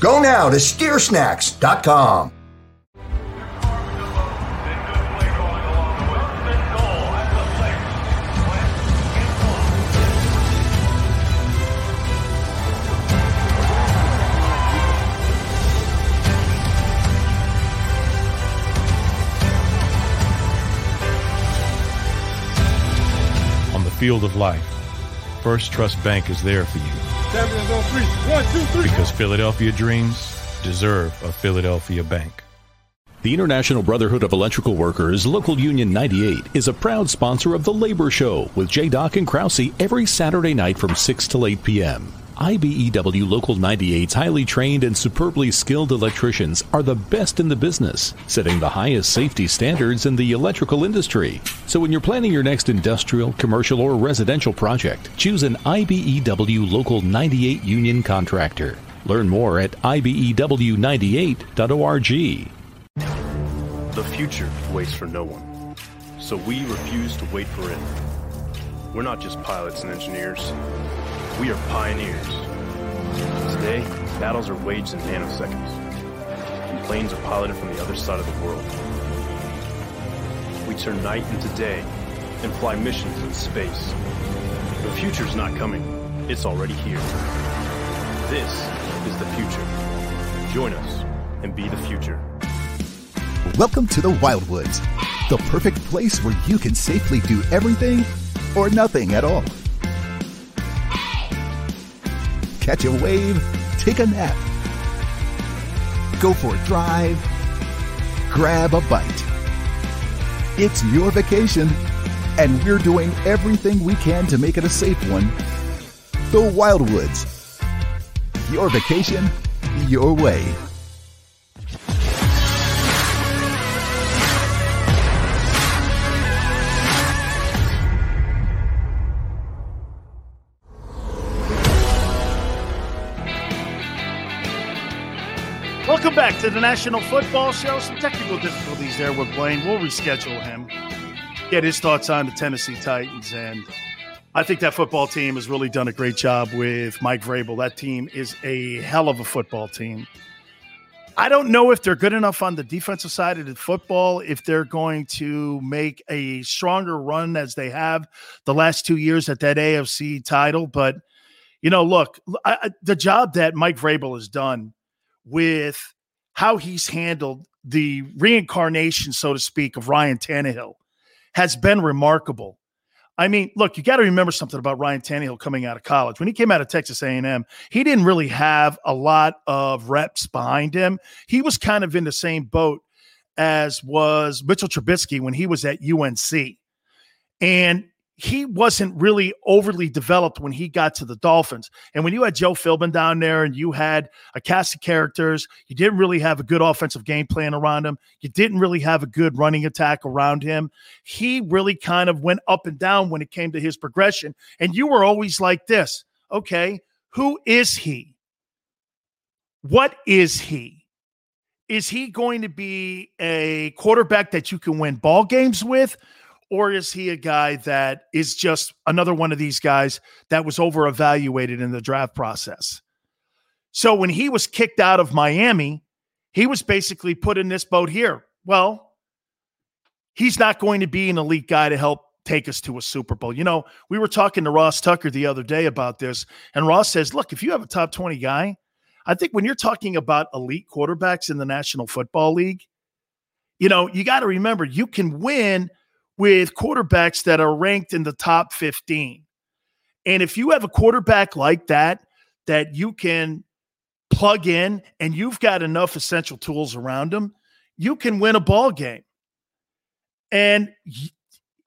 Go now to steer snacks dot com. Field of life. First Trust Bank is there for you. One, two, three. Because Philadelphia dreams deserve a Philadelphia bank. The International Brotherhood of Electrical Workers, Local Union ninety-eight, is a proud sponsor of The Labor Show with J. Dock and Krause every Saturday night from six till eight p.m. I B E W Local ninety-eight's highly trained and superbly skilled electricians are the best in the business, setting the highest safety standards in the electrical industry. So when you're planning your next industrial, commercial, or residential project, choose an I B E W Local ninety-eight union contractor. Learn more at I B E W ninety-eight dot org. The future waits for no one, so we refuse to wait for it. We're not just pilots and engineers. We are pioneers. Today, battles are waged in nanoseconds, and planes are piloted from the other side of the world. We turn night into day and fly missions in space. The future's not coming. It's already here. This is the future. Join us and be the future. Welcome to the Wildwoods, the perfect place where you can safely do everything or nothing at all. Catch a wave, take a nap, go for a drive, grab a bite. It's your vacation, and we're doing everything we can to make it a safe one. The Wildwoods. Your vacation, your way. Welcome back to the National Football Show. Some technical difficulties there with Blaine. We'll reschedule him, get his thoughts on the Tennessee Titans. And I think that football team has really done a great job with Mike Vrabel. That team is a hell of a football team. I don't know if they're good enough on the defensive side of the football, if they're going to make a stronger run as they have the last two years at that A F C title. But, you know, look, I, the job that Mike Vrabel has done with how he's handled the reincarnation, so to speak, of Ryan Tannehill has been remarkable. I mean, look, you got to remember something about Ryan Tannehill coming out of college. When he came out of Texas A and M, he didn't really have a lot of reps behind him. He was kind of in the same boat as was Mitchell Trubisky when he was at U N C. And he wasn't really overly developed when he got to the Dolphins. And when you had Joe Philbin down there and you had a cast of characters, you didn't really have a good offensive game plan around him. You didn't really have a good running attack around him. He really kind of went up and down when it came to his progression. And you were always like this, okay, who is he? What is he? Is he going to be a quarterback that you can win ball games with? Or is he a guy that is just another one of these guys that was over-evaluated in the draft process? So when he was kicked out of Miami, he was basically put in this boat here. Well, he's not going to be an elite guy to help take us to a Super Bowl. You know, we were talking to Ross Tucker the other day about this, and Ross says, look, if you have a top twenty guy, I think when you're talking about elite quarterbacks in the National Football League, you know, you got to remember you can win – with quarterbacks that are ranked in the top fifteen. And if you have a quarterback like that, that you can plug in and you've got enough essential tools around him, you can win a ball game. And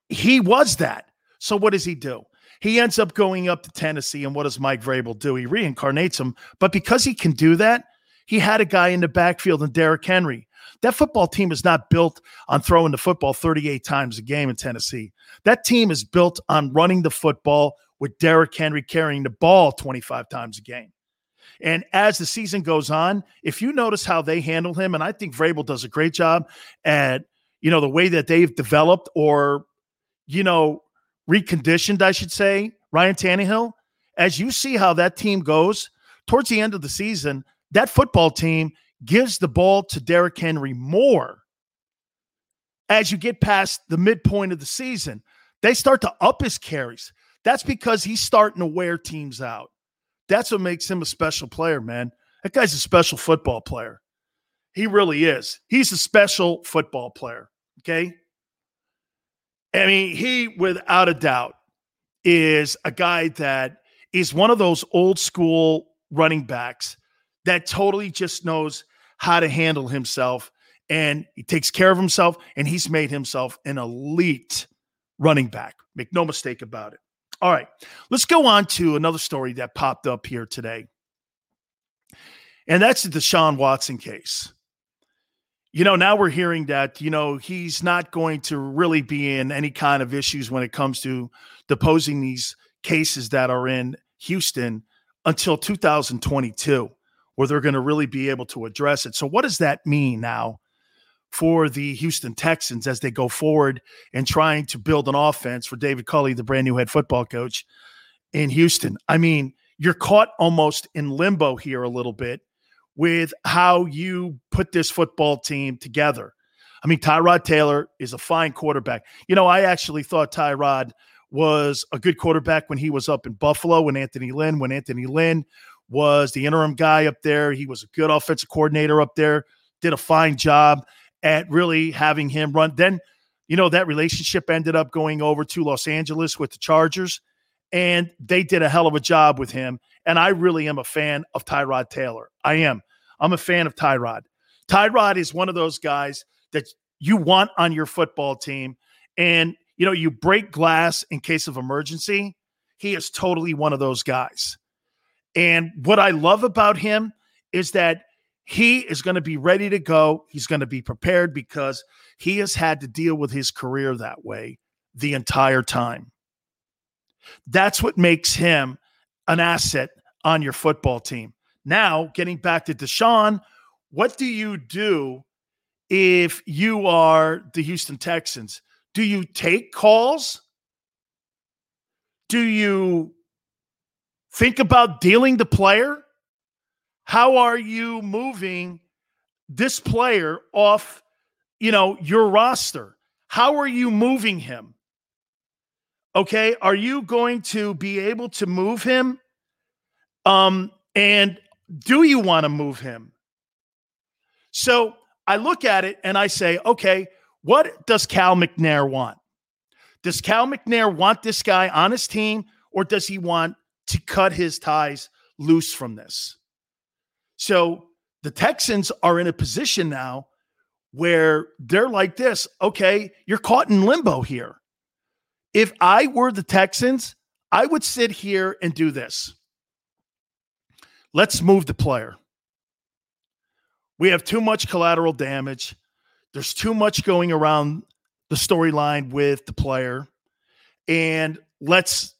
he was that. So what does he do? He ends up going up to Tennessee, and what does Mike Vrabel do? He reincarnates him. But because he can do that, he had a guy in the backfield in Derrick Henry. That football team is not built on throwing the football thirty-eight times a game in Tennessee. That team is built on running the football with Derrick Henry carrying the ball twenty-five times a game. And as the season goes on, if you notice how they handle him, and I think Vrabel does a great job at, you know, the way that they've developed or, you know, reconditioned, I should say, Ryan Tannehill, as you see how that team goes, towards the end of the season, that football team gives the ball to Derrick Henry more as you get past the midpoint of the season. They start to up his carries. That's because he's starting to wear teams out. That's what makes him a special player, man. That guy's a special football player. He really is. He's a special football player, okay? I mean, he, without a doubt, is a guy that is one of those old school running backs that totally just knows how to handle himself, and he takes care of himself, and he's made himself an elite running back. Make no mistake about it. All right, let's go on to another story that popped up here today, and that's the Deshaun Watson case. You know, now we're hearing that, you know, he's not going to really be in any kind of issues when it comes to deposing these cases that are in Houston until two thousand twenty-two. Or they're going to really be able to address it. So what does that mean now for the Houston Texans as they go forward and trying to build an offense for David Culley, the brand new head football coach in Houston? I mean, you're caught almost in limbo here a little bit with how you put this football team together. I mean, Tyrod Taylor is a fine quarterback. You know, I actually thought Tyrod was a good quarterback when he was up in Buffalo, when Anthony Lynn, when Anthony Lynn was the interim guy up there. He was a good offensive coordinator up there, did a fine job at really having him run. Then, you know, that relationship ended up going over to Los Angeles with the Chargers, and they did a hell of a job with him. And I really am a fan of Tyrod Taylor. I am. I'm a fan of Tyrod. Tyrod is one of those guys that you want on your football team. And, you know, you break glass in case of emergency. He is totally one of those guys. And what I love about him is that he is going to be ready to go. He's going to be prepared because he has had to deal with his career that way the entire time. That's what makes him an asset on your football team. Now, getting back to Deshaun, what do you do if you are the Houston Texans? Do you take calls? Do you think about dealing the player? How are you moving this player off, you know, your roster? How are you moving him? Okay, are you going to be able to move him? Um, and do you want to move him? So I look at it and I say, okay, what does Cal McNair want? Does Cal McNair want this guy on his team, or does he want to cut his ties loose from this? So the Texans are in a position now where they're like this. Okay, you're caught in limbo here. If I were the Texans, I would sit here and do this. Let's move the player. We have too much collateral damage. There's too much going around the storyline with the player. And let's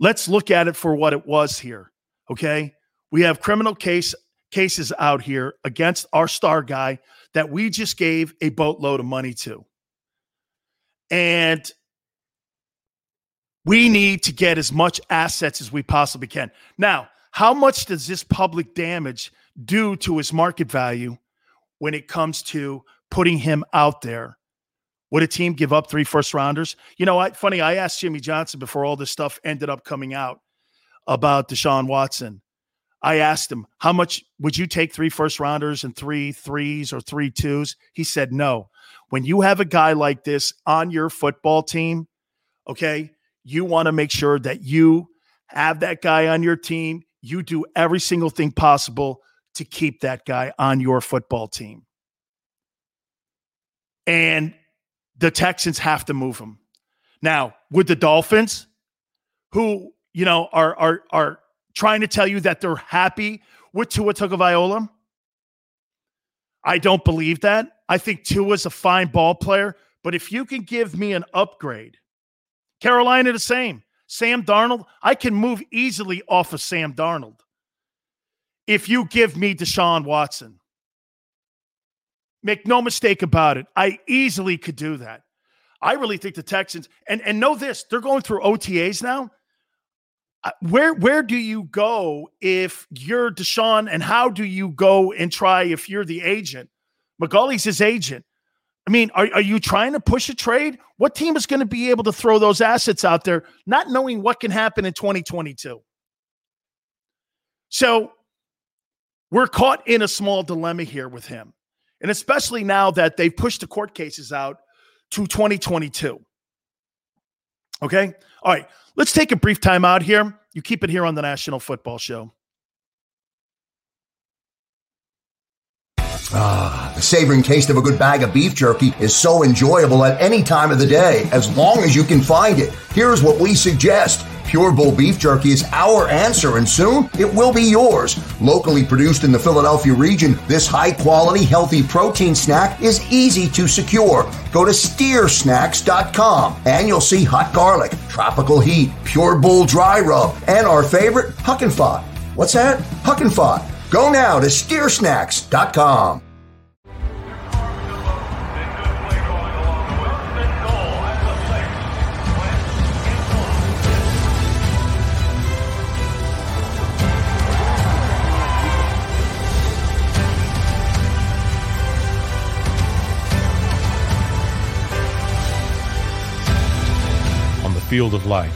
let's look at it for what it was here, okay? We have criminal case cases out here against our star guy that we just gave a boatload of money to. And we need to get as much assets as we possibly can. Now, how much does this public damage do to his market value when it comes to putting him out there? Would a team give up three first rounders? You know, I, funny, I asked Jimmy Johnson before all this stuff ended up coming out about Deshaun Watson. I asked him, how much would you take three first rounders and three threes or three twos? He said, no. When you have a guy like this on your football team, okay, you want to make sure that you have that guy on your team. You do every single thing possible to keep that guy on your football team. And the Texans have to move him. Now, with the Dolphins, who, you know, are are are trying to tell you that they're happy with Tua Tagovailoa, I don't believe that. I think Tua's a fine ball player, but if you can give me an upgrade, Carolina the same. Sam Darnold, I can move easily off of Sam Darnold if you give me Deshaun Watson. Make no mistake about it. I easily could do that. I really think the Texans, and, and know this, they're going through O T As now. Where, where do you go if you're Deshaun, and how do you go and try if you're the agent? McGaulley's his agent. I mean, are, are you trying to push a trade? What team is going to be able to throw those assets out there, not knowing what can happen in twenty twenty-two? So we're caught in a small dilemma here with him. And especially now that they've pushed the court cases out to twenty twenty-two. Okay? All right. Let's take a brief time out here. You keep it here on the National Football Show. Ah, the savoring taste of a good bag of beef jerky is so enjoyable at any time of the day, as long as you can find it. Here's what we suggest. Pure Bull Beef Jerky is our answer, and soon it will be yours. Locally produced in the Philadelphia region, this high-quality, healthy protein snack is easy to secure. Go to steer snacks dot com, and you'll see hot garlic, tropical heat, Pure Bull Dry Rub, and our favorite, Huck and Fod. What's that? Huck and Fod. Go now to steer snacks dot com. On the field of life,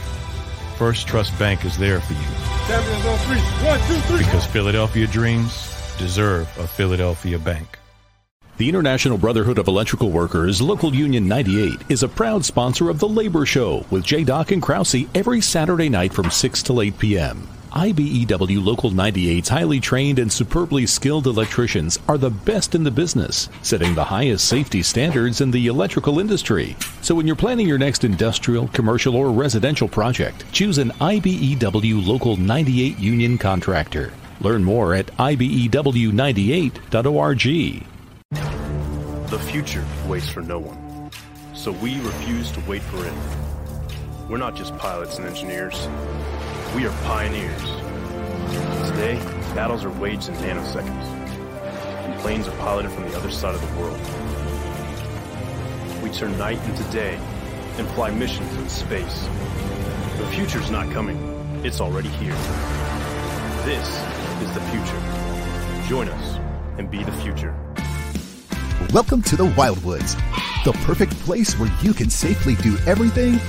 First Trust Bank is there for you. Champions on three. One, two, three. Because Philadelphia dreams deserve a Philadelphia bank. The International Brotherhood of Electrical Workers, Local Union ninety-eight, is a proud sponsor of The Labor Show with J. Doc and Krause every Saturday night from six till eight p.m. I B E W Local ninety-eight's highly trained and superbly skilled electricians are the best in the business, setting the highest safety standards in the electrical industry. So when you're planning your next industrial, commercial, or residential project, choose an I B E W Local ninety-eight union contractor. Learn more at I B E W ninety-eight dot org. The future waits for no one, so we refuse to wait for it. We're not just pilots and engineers. We are pioneers. Today, battles are waged in nanoseconds, and planes are piloted from the other side of the world. We turn night into day and fly missions in space. The future's not coming. It's already here. This is the future. Join us and be the future. Welcome to the Wildwoods, the perfect place where you can safely do everything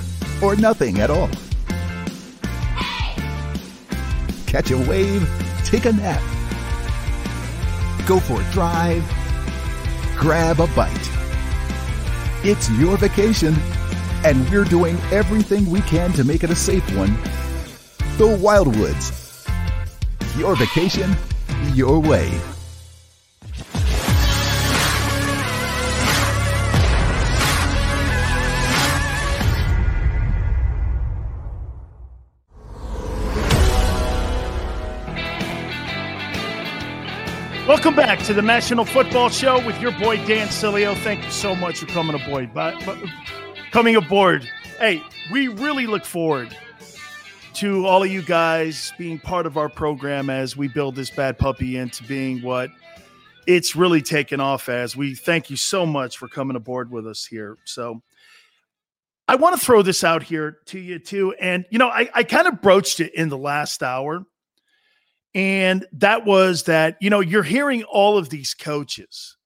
or nothing at all. Catch a wave, take a nap, go for a drive, grab a bite. It's your vacation, and we're doing everything we can to make it a safe one. Go Wildwoods. Your vacation, your way. Welcome back to the National Football Show with your boy, Dan Sileo. Thank you so much for coming aboard. But, but, coming aboard. Hey, we really look forward to all of you guys being part of our program as we build this bad puppy into being what it's really taken off as. We thank you so much for coming aboard with us here. So I want to throw this out here to you too. And, you know, I, I kind of broached it in the last hour. And that was that, you know, you're hearing all of these coaches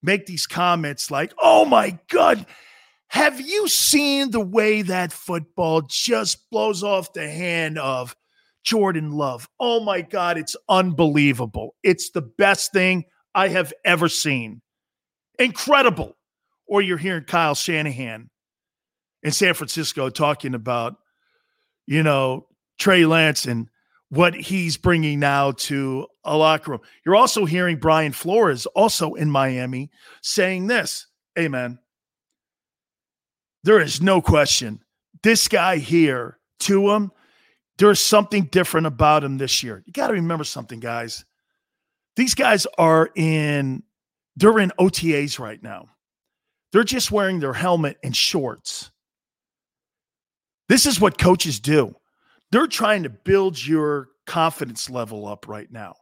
make these comments like, oh, my God, have you seen the way that football just blows off the hand of Jordan Love? Oh, my God, it's unbelievable. It's the best thing I have ever seen. Incredible. Or you're hearing Kyle Shanahan in San Francisco talking about, you know, Trey Lance and what he's bringing now to a locker room. You're also hearing Brian Flores, also in Miami, saying this, hey, man, there is no question. This guy here, to him, there's something different about him this year. You got to remember something, guys. These guys are in, they're in O T As right now. They're just wearing their helmet and shorts. This is what coaches do. They're trying to build your confidence level up right now.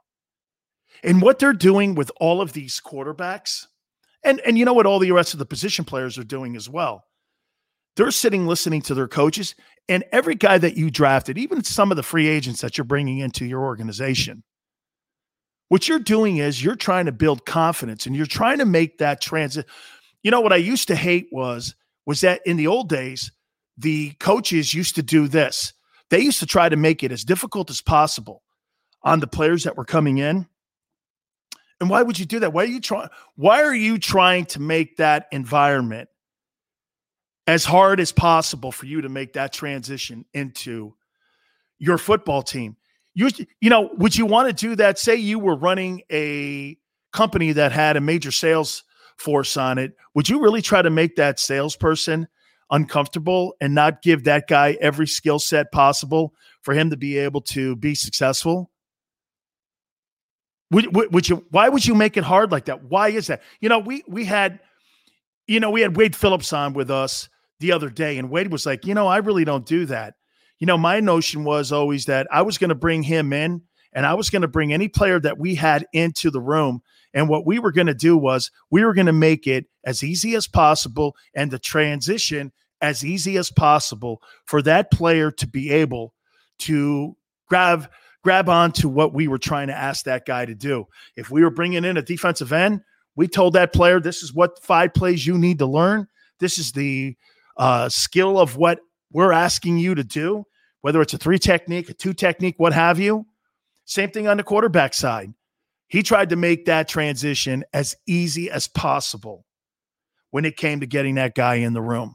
And what they're doing with all of these quarterbacks, and, and you know what all the rest of the position players are doing as well, they're sitting listening to their coaches, and every guy that you drafted, even some of the free agents that you're bringing into your organization, what you're doing is you're trying to build confidence, and you're trying to make that transit. You know what I used to hate was, was that in the old days, the coaches used to do this. They used to try to make it as difficult as possible on the players that were coming in. And why would you do that? Why are you trying? Why are you trying to make that environment as hard as possible for you to make that transition into your football team? You, you know, would you want to do that? Say you were running a company that had a major sales force on it. Would you really try to make that salesperson uncomfortable and not give that guy every skill set possible for him to be able to be successful? Would, would, would you, why would you make it hard like that? Why is that? You know, we, we had, you know, we had Wade Phillips on with us the other day, and Wade was like, you know, I really don't do that. You know, my notion was always that I was going to bring him in, and I was going to bring any player that we had into the room. And what we were going to do was we were going to make it as easy as possible and the transition as easy as possible for that player to be able to grab grab onto what we were trying to ask that guy to do. If we were bringing in a defensive end, we told that player, this is what five plays you need to learn. This is the uh, skill of what we're asking you to do, whether it's a three technique, a two technique, what have you. Same thing on the quarterback side. He tried to make that transition as easy as possible when it came to getting that guy in the room.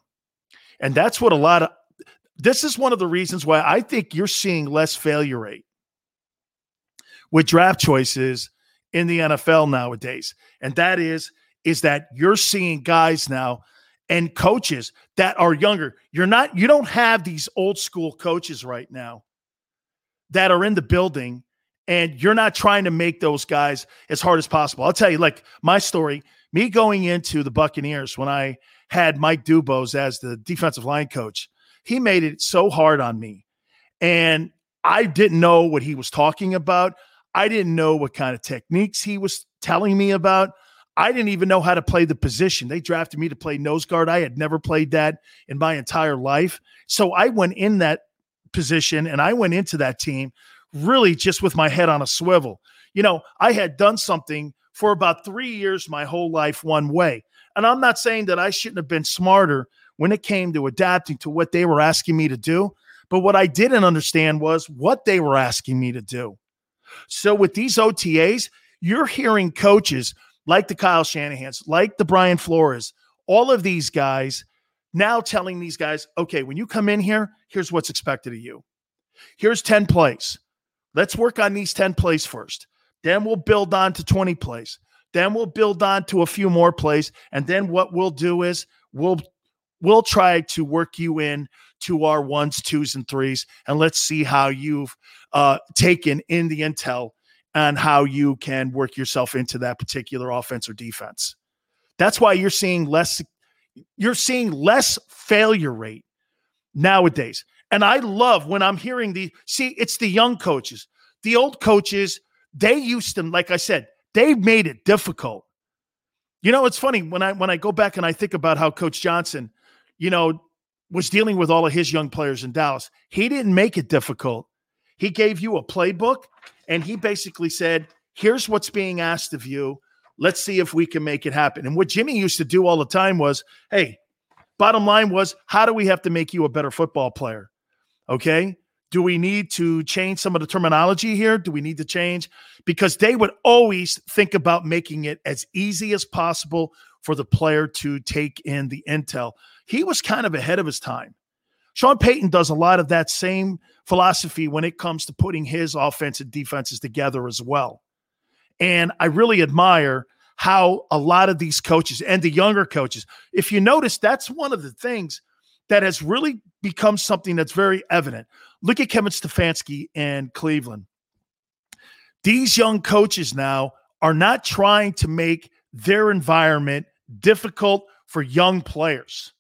And that's what a lot of – this is one of the reasons why I think you're seeing less failure rate with draft choices in the N F L nowadays. And that is, is that you're seeing guys now and coaches that are younger. You're not – you don't have these old school coaches right now that are in the building. And you're not trying to make those guys as hard as possible. I'll tell you, like my story, me going into the Buccaneers when I had Mike Dubose as the defensive line coach, he made it so hard on me. And I didn't know what he was talking about. I didn't know what kind of techniques he was telling me about. I didn't even know how to play the position. They drafted me to play nose guard. I had never played that in my entire life. So I went in that position and I went into that team really just with my head on a swivel. You know, I had done something for about three years my whole life one way. And I'm not saying that I shouldn't have been smarter when it came to adapting to what they were asking me to do. But what I didn't understand was what they were asking me to do. So with these O T As, you're hearing coaches like the Kyle Shanahans, like the Brian Flores, all of these guys now telling these guys, okay, when you come in here, here's what's expected of you. Here's ten plays. Let's work on these ten plays first. Then we'll build on to twenty plays. Then we'll build on to a few more plays. And then what we'll do is we'll we'll try to work you in to our ones, twos, and threes, and let's see how you've uh, taken in the intel on how you can work yourself into that particular offense or defense. That's why you're seeing less you're seeing less failure rate nowadays. And I love when I'm hearing the see, it's the young coaches. The old coaches, they used to, like I said, they made it difficult. You know, it's funny when I when I go back and I think about how Coach Johnson, you know, was dealing with all of his young players in Dallas. He didn't make it difficult. He gave you a playbook, and he basically said, here's what's being asked of you. Let's see if we can make it happen. And what Jimmy used to do all the time was, hey, bottom line was, how do we have to make you a better football player? Okay? Do we need to change some of the terminology here? Do we need to change? Because they would always think about making it as easy as possible for the player to take in the intel. He was kind of ahead of his time. Sean Payton does a lot of that same philosophy when it comes to putting his offense and defenses together as well. And I really admire how a lot of these coaches and the younger coaches, if you notice, that's one of the things that has really become something that's very evident. Look at Kevin Stefanski and Cleveland. These young coaches now are not trying to make their environment difficult for young players.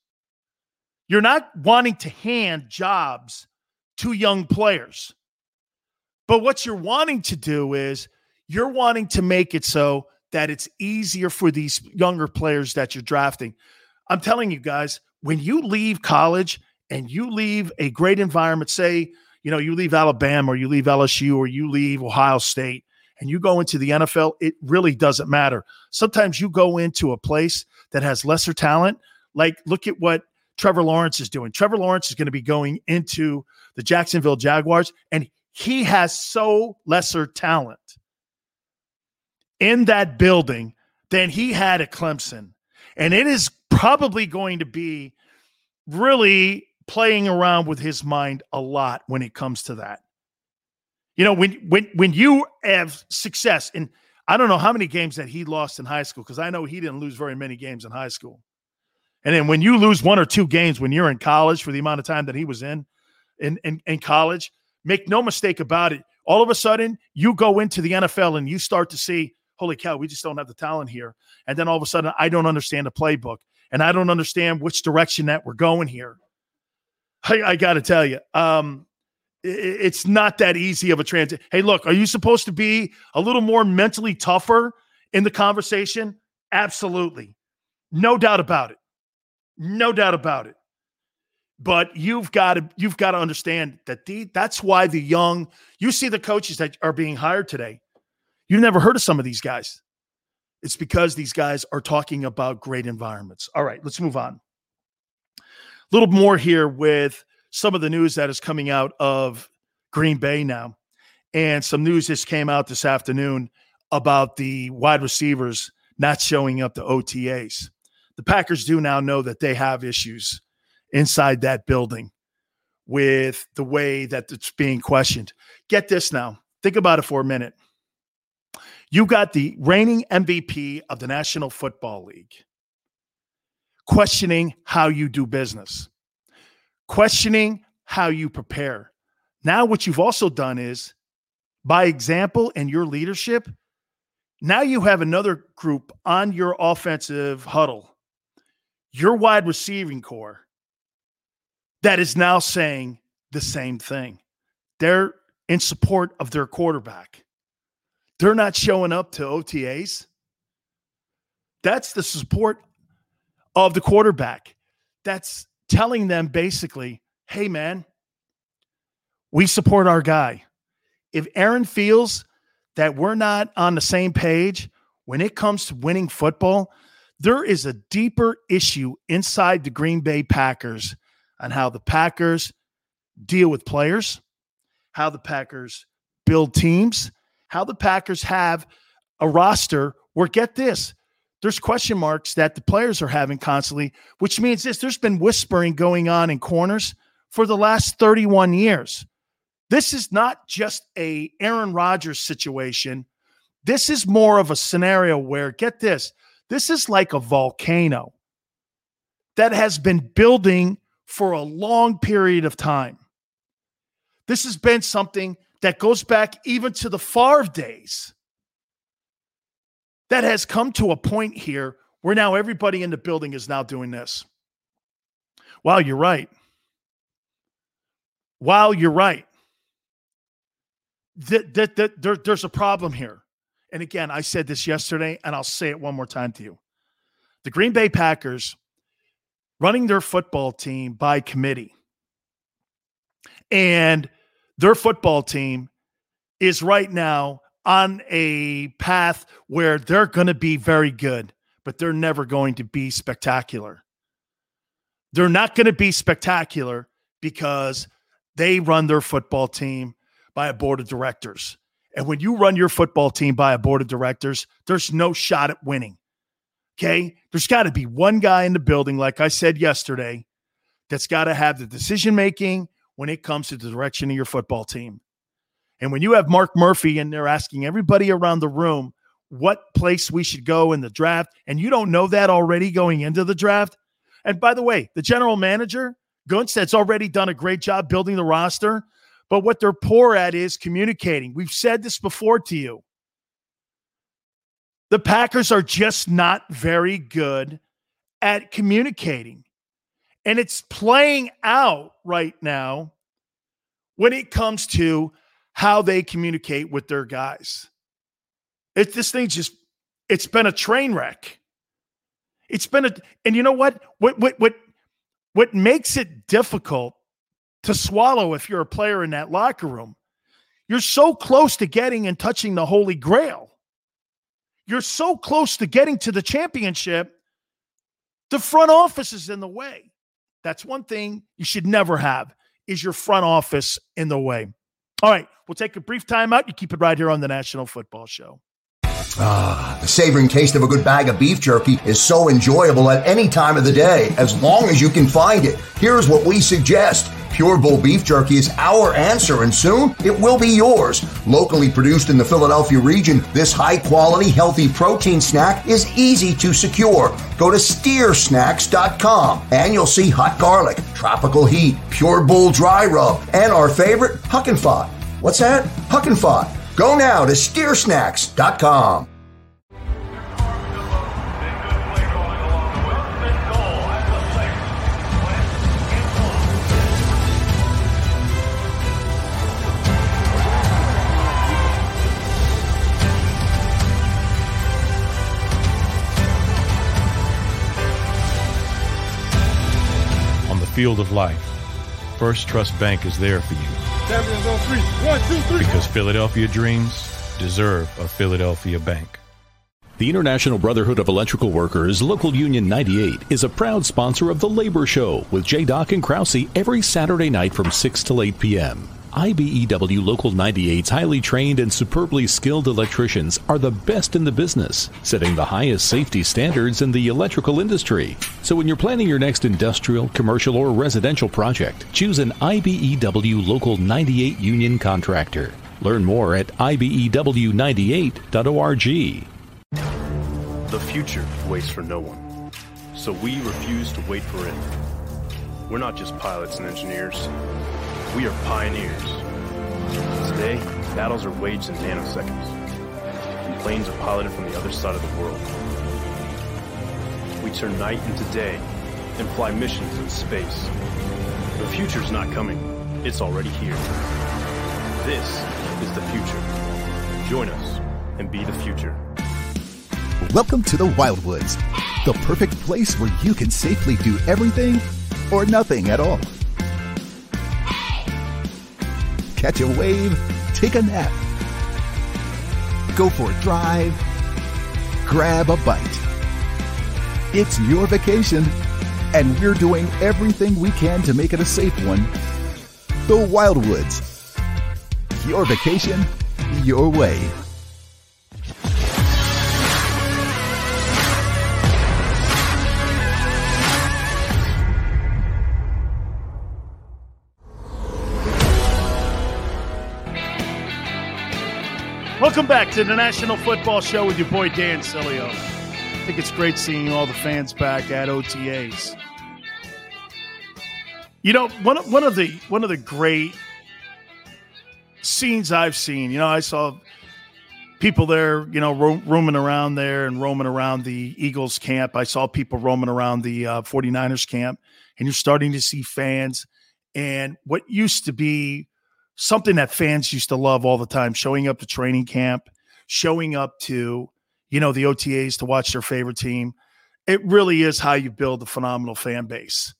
You're not wanting to hand jobs to young players. But what you're wanting to do is you're wanting to make it so that it's easier for these younger players that you're drafting. I'm telling you guys, when you leave college and you leave a great environment, say, you know, you leave Alabama or you leave L S U or you leave Ohio State and you go into the N F L, it really doesn't matter. Sometimes you go into a place that has lesser talent. Like, look at what Trevor Lawrence is doing. Trevor Lawrence is going to be going into the Jacksonville Jaguars, and he has so lesser talent in that building than he had at Clemson. And it is probably going to be really playing around with his mind a lot when it comes to that. You know, when when when you have success, and I don't know how many games that he lost in high school, because I know he didn't lose very many games in high school. And then when you lose one or two games when you're in college for the amount of time that he was in, in, in, in college, make no mistake about it, all of a sudden you go into the N F L and you start to see, holy cow, we just don't have the talent here. And then all of a sudden, I don't understand the playbook, and I don't understand which direction that we're going here. I, I got to tell you, um, it, it's not that easy of a transition. Hey, look, are you supposed to be a little more mentally tougher in the conversation? Absolutely. No doubt about it. No doubt about it. But you've got to you've got to understand that the, that's why the young, you see the coaches that are being hired today. You've never heard of some of these guys. It's because these guys are talking about great environments. All right, let's move on. A little more here with some of the news that is coming out of Green Bay now. And some news just came out this afternoon about the wide receivers not showing up to O T As. The Packers do now know that they have issues inside that building with the way that it's being questioned. Get this now. Think about it for a minute. You got the reigning M V P of the National Football League questioning how you do business, questioning how you prepare. Now what you've also done is, by example and your leadership, now you have another group on your offensive huddle, your wide receiving core, that is now saying the same thing. They're in support of their quarterback. They're not showing up to O T As. That's the support of the quarterback. That's telling them basically, hey, man, we support our guy. If Aaron feels that we're not on the same page when it comes to winning football, there is a deeper issue inside the Green Bay Packers on how the Packers deal with players, how the Packers build teams, how the Packers have a roster where, get this, there's question marks that the players are having constantly, which means this, there's been whispering going on in corners for the last thirty-one years. This is not just a Aaron Rodgers situation. This is more of a scenario where, get this, this is like a volcano that has been building for a long period of time. This has been something that goes back even to the Favre days that has come to a point here where now everybody in the building is now doing this. Wow, you're right. Wow, you're right. Th- th- th- there, there's a problem here. And again, I said this yesterday, and I'll say it one more time to you. The Green Bay Packers running their football team by committee. And their football team is right now on a path where they're going to be very good, but they're never going to be spectacular. They're not going to be spectacular because they run their football team by a board of directors. And when you run your football team by a board of directors, there's no shot at winning. Okay? There's got to be one guy in the building, like I said yesterday, that's got to have the decision-making when it comes to the direction of your football team. And when you have Mark Murphy and they're asking everybody around the room what place we should go in the draft, and you don't know that already going into the draft. And by the way, the general manager, Gunsted's already done a great job building the roster, but what they're poor at is communicating. We've said this before to you. The Packers are just not very good at communicating. And it's playing out right now when it comes to how they communicate with their guys. It, this thing just, it's been a train wreck. It's been a, and you know what? What, what, what, what makes it difficult to swallow if you're a player in that locker room, you're so close to getting and touching the Holy Grail. You're so close to getting to the championship. The front office is in the way. That's one thing you should never have is your front office in the way. All right, we'll take a brief time out. You keep it right here on the National Football Show. Ah, the savoring taste of a good bag of beef jerky is so enjoyable at any time of the day, as long as you can find it. Here's what we suggest. Pure Bull Beef Jerky is our answer, and soon it will be yours. Locally produced in the Philadelphia region, this high-quality, healthy protein snack is easy to secure. Go to steer snacks dot com, and you'll see hot garlic, tropical heat, Pure Bull Dry Rub, and our favorite, Huck and Fod. What's that? Huck and Fod. Go now to steer snacks dot com. Field of life. First Trust Bank is there for you. Champions on three. One, two, three. Because Philadelphia dreams deserve a Philadelphia bank. The International Brotherhood of Electrical Workers, Local Union ninety-eight, is a proud sponsor of The Labor Show with J. Doc and Krause every Saturday night from six till eight p.m. I B E W Local ninety-eight's highly trained and superbly skilled electricians are the best in the business, setting the highest safety standards in the electrical industry. So when you're planning your next industrial, commercial, or residential project, choose an I B E W Local ninety-eight union contractor. Learn more at I B E W ninety-eight dot org. The future waits for no one, so we refuse to wait for it. We're not just pilots and engineers. We are pioneers. Today, battles are waged in nanoseconds, and planes are piloted from the other side of the world. We turn night into day and fly missions in space. The future's not coming. It's already here. This is the future. Join us and be the future. Welcome to the Wildwoods, the perfect place where you can safely do everything or nothing at all. Catch a wave, take a nap, go for a drive, grab a bite. It's your vacation, and we're doing everything we can to make it a safe one. The Wildwoods. Your vacation, your way. Welcome back to the National Football Show with your boy Dan Sileo. I think it's great seeing all the fans back at O T As. You know, one of, one of the one of the great scenes I've seen. You know, I saw people there, you know, ro- roaming around there and roaming around the Eagles camp. I saw people roaming around the uh, 49ers camp, and you're starting to see fans. And what used to be something that fans used to love all the time, showing up to training camp, showing up to, you know, the O T As to watch their favorite team. It really is how you build a phenomenal fan base.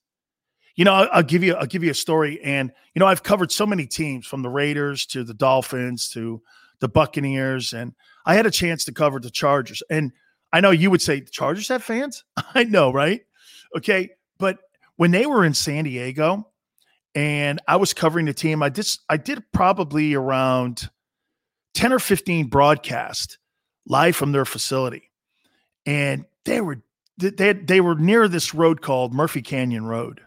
You know, I'll, I'll give you, I'll give you a story. And, you know, I've covered so many teams from the Raiders to the Dolphins to the Buccaneers. And I had a chance to cover the Chargers. And I know you would say the Chargers have fans. I know, right? Okay. But when they were in San Diego, and I was covering the team. I did, I did probably around ten or fifteen broadcasts live from their facility. And they were they they were near this road called Murphy Canyon Road.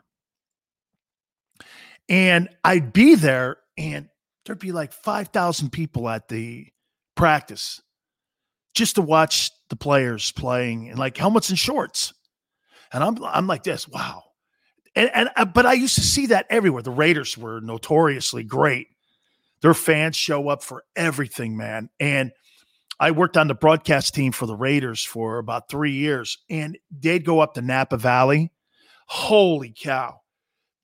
And I'd be there, and there'd be like five thousand people at the practice just to watch the players playing in like helmets and shorts. And I'm I'm like this, wow. And, and but I used to see that everywhere. The Raiders were notoriously great. Their fans show up for everything, man. And I worked on the broadcast team for the Raiders for about three years, and they'd go up to Napa Valley. Holy cow.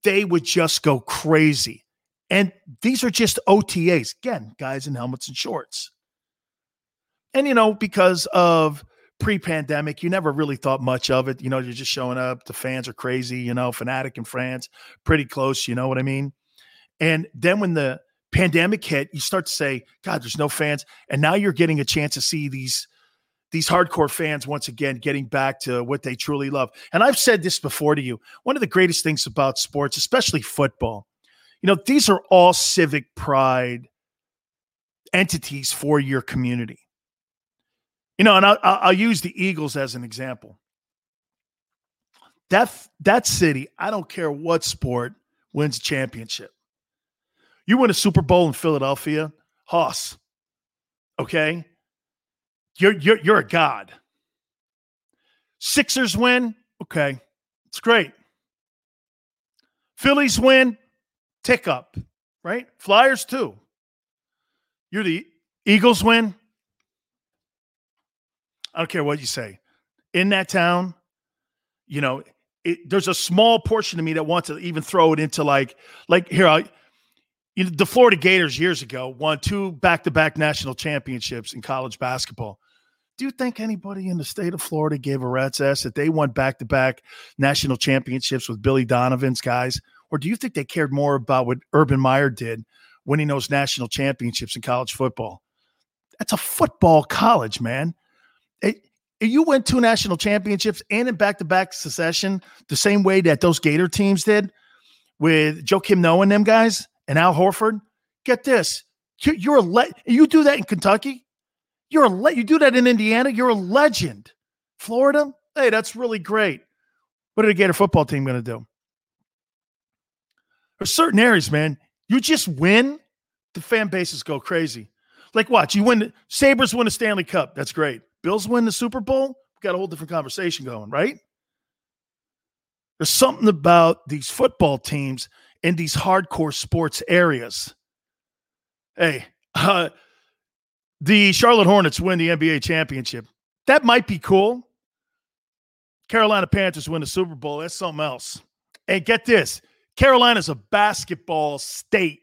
They would just go crazy. And these are just O T As. Again, guys in helmets and shorts. And, you know, because of pre-pandemic, you never really thought much of it. You know, you're just showing up. The fans are crazy, you know, fanatic in France, pretty close. You know what I mean? And then when the pandemic hit, you start to say, God, there's no fans. And now you're getting a chance to see these, these hardcore fans once again, getting back to what they truly love. And I've said this before to you. One of the greatest things about sports, especially football, you know, these are all civic pride entities for your community. You know, and I'll, I'll use the Eagles as an example. That that city, I don't care what sport, wins a championship. You win a Super Bowl in Philadelphia, Hoss, okay? You're, you're, you're a god. Sixers win, okay, it's great. Phillies win, tick up, right? Flyers too. You're the Eagles win. I don't care what you say. In that town, you know, it, there's a small portion of me that wants to even throw it into like, like here, I, you know, the Florida Gators years ago won two back-to-back national championships in college basketball. Do you think anybody in the state of Florida gave a rat's ass that they won back-to-back national championships with Billy Donovan's guys? Or do you think they cared more about what Urban Meyer did winning those national championships in college football? That's a football college, man. It, you win two national championships and in back-to-back succession the same way that those Gator teams did with Joakim Noah and them guys and Al Horford. Get this. You, you're a le- you do that in Kentucky. You're a le- You do that in Indiana. You're a legend. Florida, hey, that's really great. What are the Gator football team going to do? There's certain areas, man. You just win, the fan bases go crazy. Like, watch, you win. Sabres win a Stanley Cup. That's great. Bills win the Super Bowl, we've got a whole different conversation going, right? There's something about these football teams in these hardcore sports areas. Hey, uh, the Charlotte Hornets win the N B A championship. That might be cool. Carolina Panthers win the Super Bowl. That's something else. And get this. Carolina's a basketball state.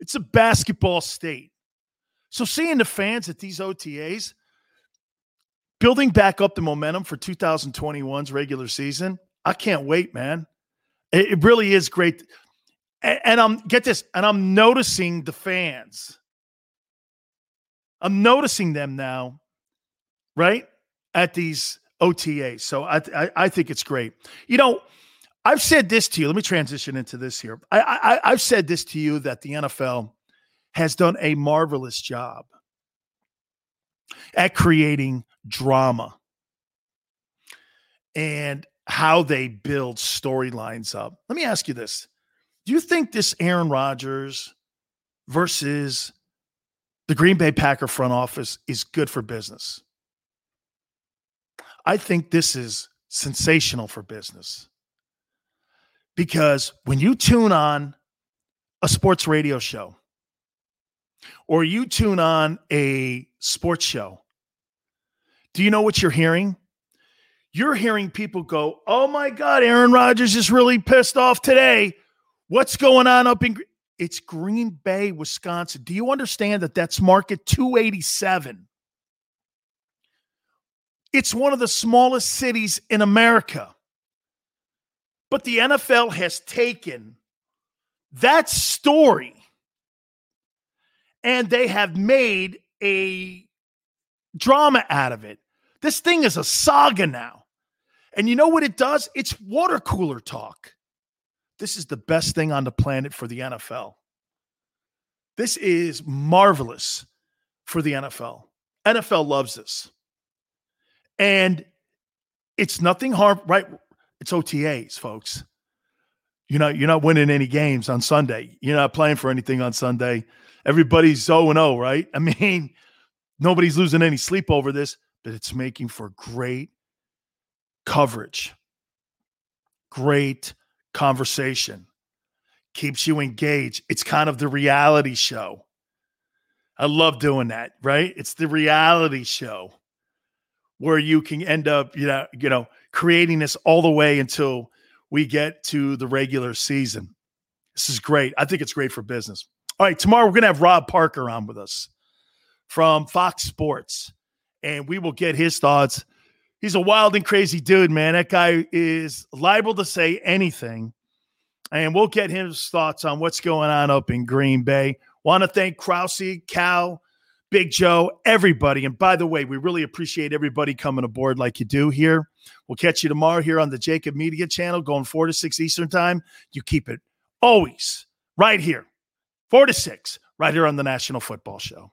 It's a basketball state. So seeing the fans at these O T As, building back up the momentum for two thousand twenty-one's regular season, I can't wait, man. It, it really is great. And, and I'm get this, and I'm noticing the fans. I'm noticing them now, right, at these O T As. So I I, I think it's great. You know, I've said this to you. Let me transition into this here. I, I I've said this to you that the N F L has done a marvelous job at creating drama and how they build storylines up. Let me ask you this. Do you think this Aaron Rodgers versus the Green Bay Packer front office is good for business. I think this is sensational for business, because when you tune on a sports radio show or you tune on a sports show, do you know what you're hearing? You're hearing people go, oh my God, Aaron Rodgers is really pissed off today. What's going on up in It's Green Bay, Wisconsin. Do you understand that that's market two eighty-seven? It's one of the smallest cities in America. But the N F L has taken that story and they have made a drama out of it. This thing is a saga now. And you know what it does? It's water cooler talk. This is the best thing on the planet for the N F L. This is marvelous for the N F L. N F L loves this. And it's nothing hard, right? It's O T As, folks. You know, you're not winning any games on Sunday. You're not playing for anything on Sunday. Everybody's oh and oh, right? I mean, nobody's losing any sleep over this, but it's making for great coverage, great conversation, keeps you engaged. It's kind of the reality show. I love doing that, right? It's the reality show where you can end up, you know, you know, creating this all the way until we get to the regular season. This is great. I think it's great for business. All right, tomorrow we're going to have Rob Parker on with us from Fox Sports, and we will get his thoughts. He's a wild and crazy dude, man. That guy is liable to say anything, and we'll get his thoughts on what's going on up in Green Bay. Want to thank Krause, Cal, Big Joe, everybody. And by the way, we really appreciate everybody coming aboard like you do here. We'll catch you tomorrow here on the Jacob Media Channel going four to six Eastern Time. You keep it always right here, four to six, right here on the National Football Show.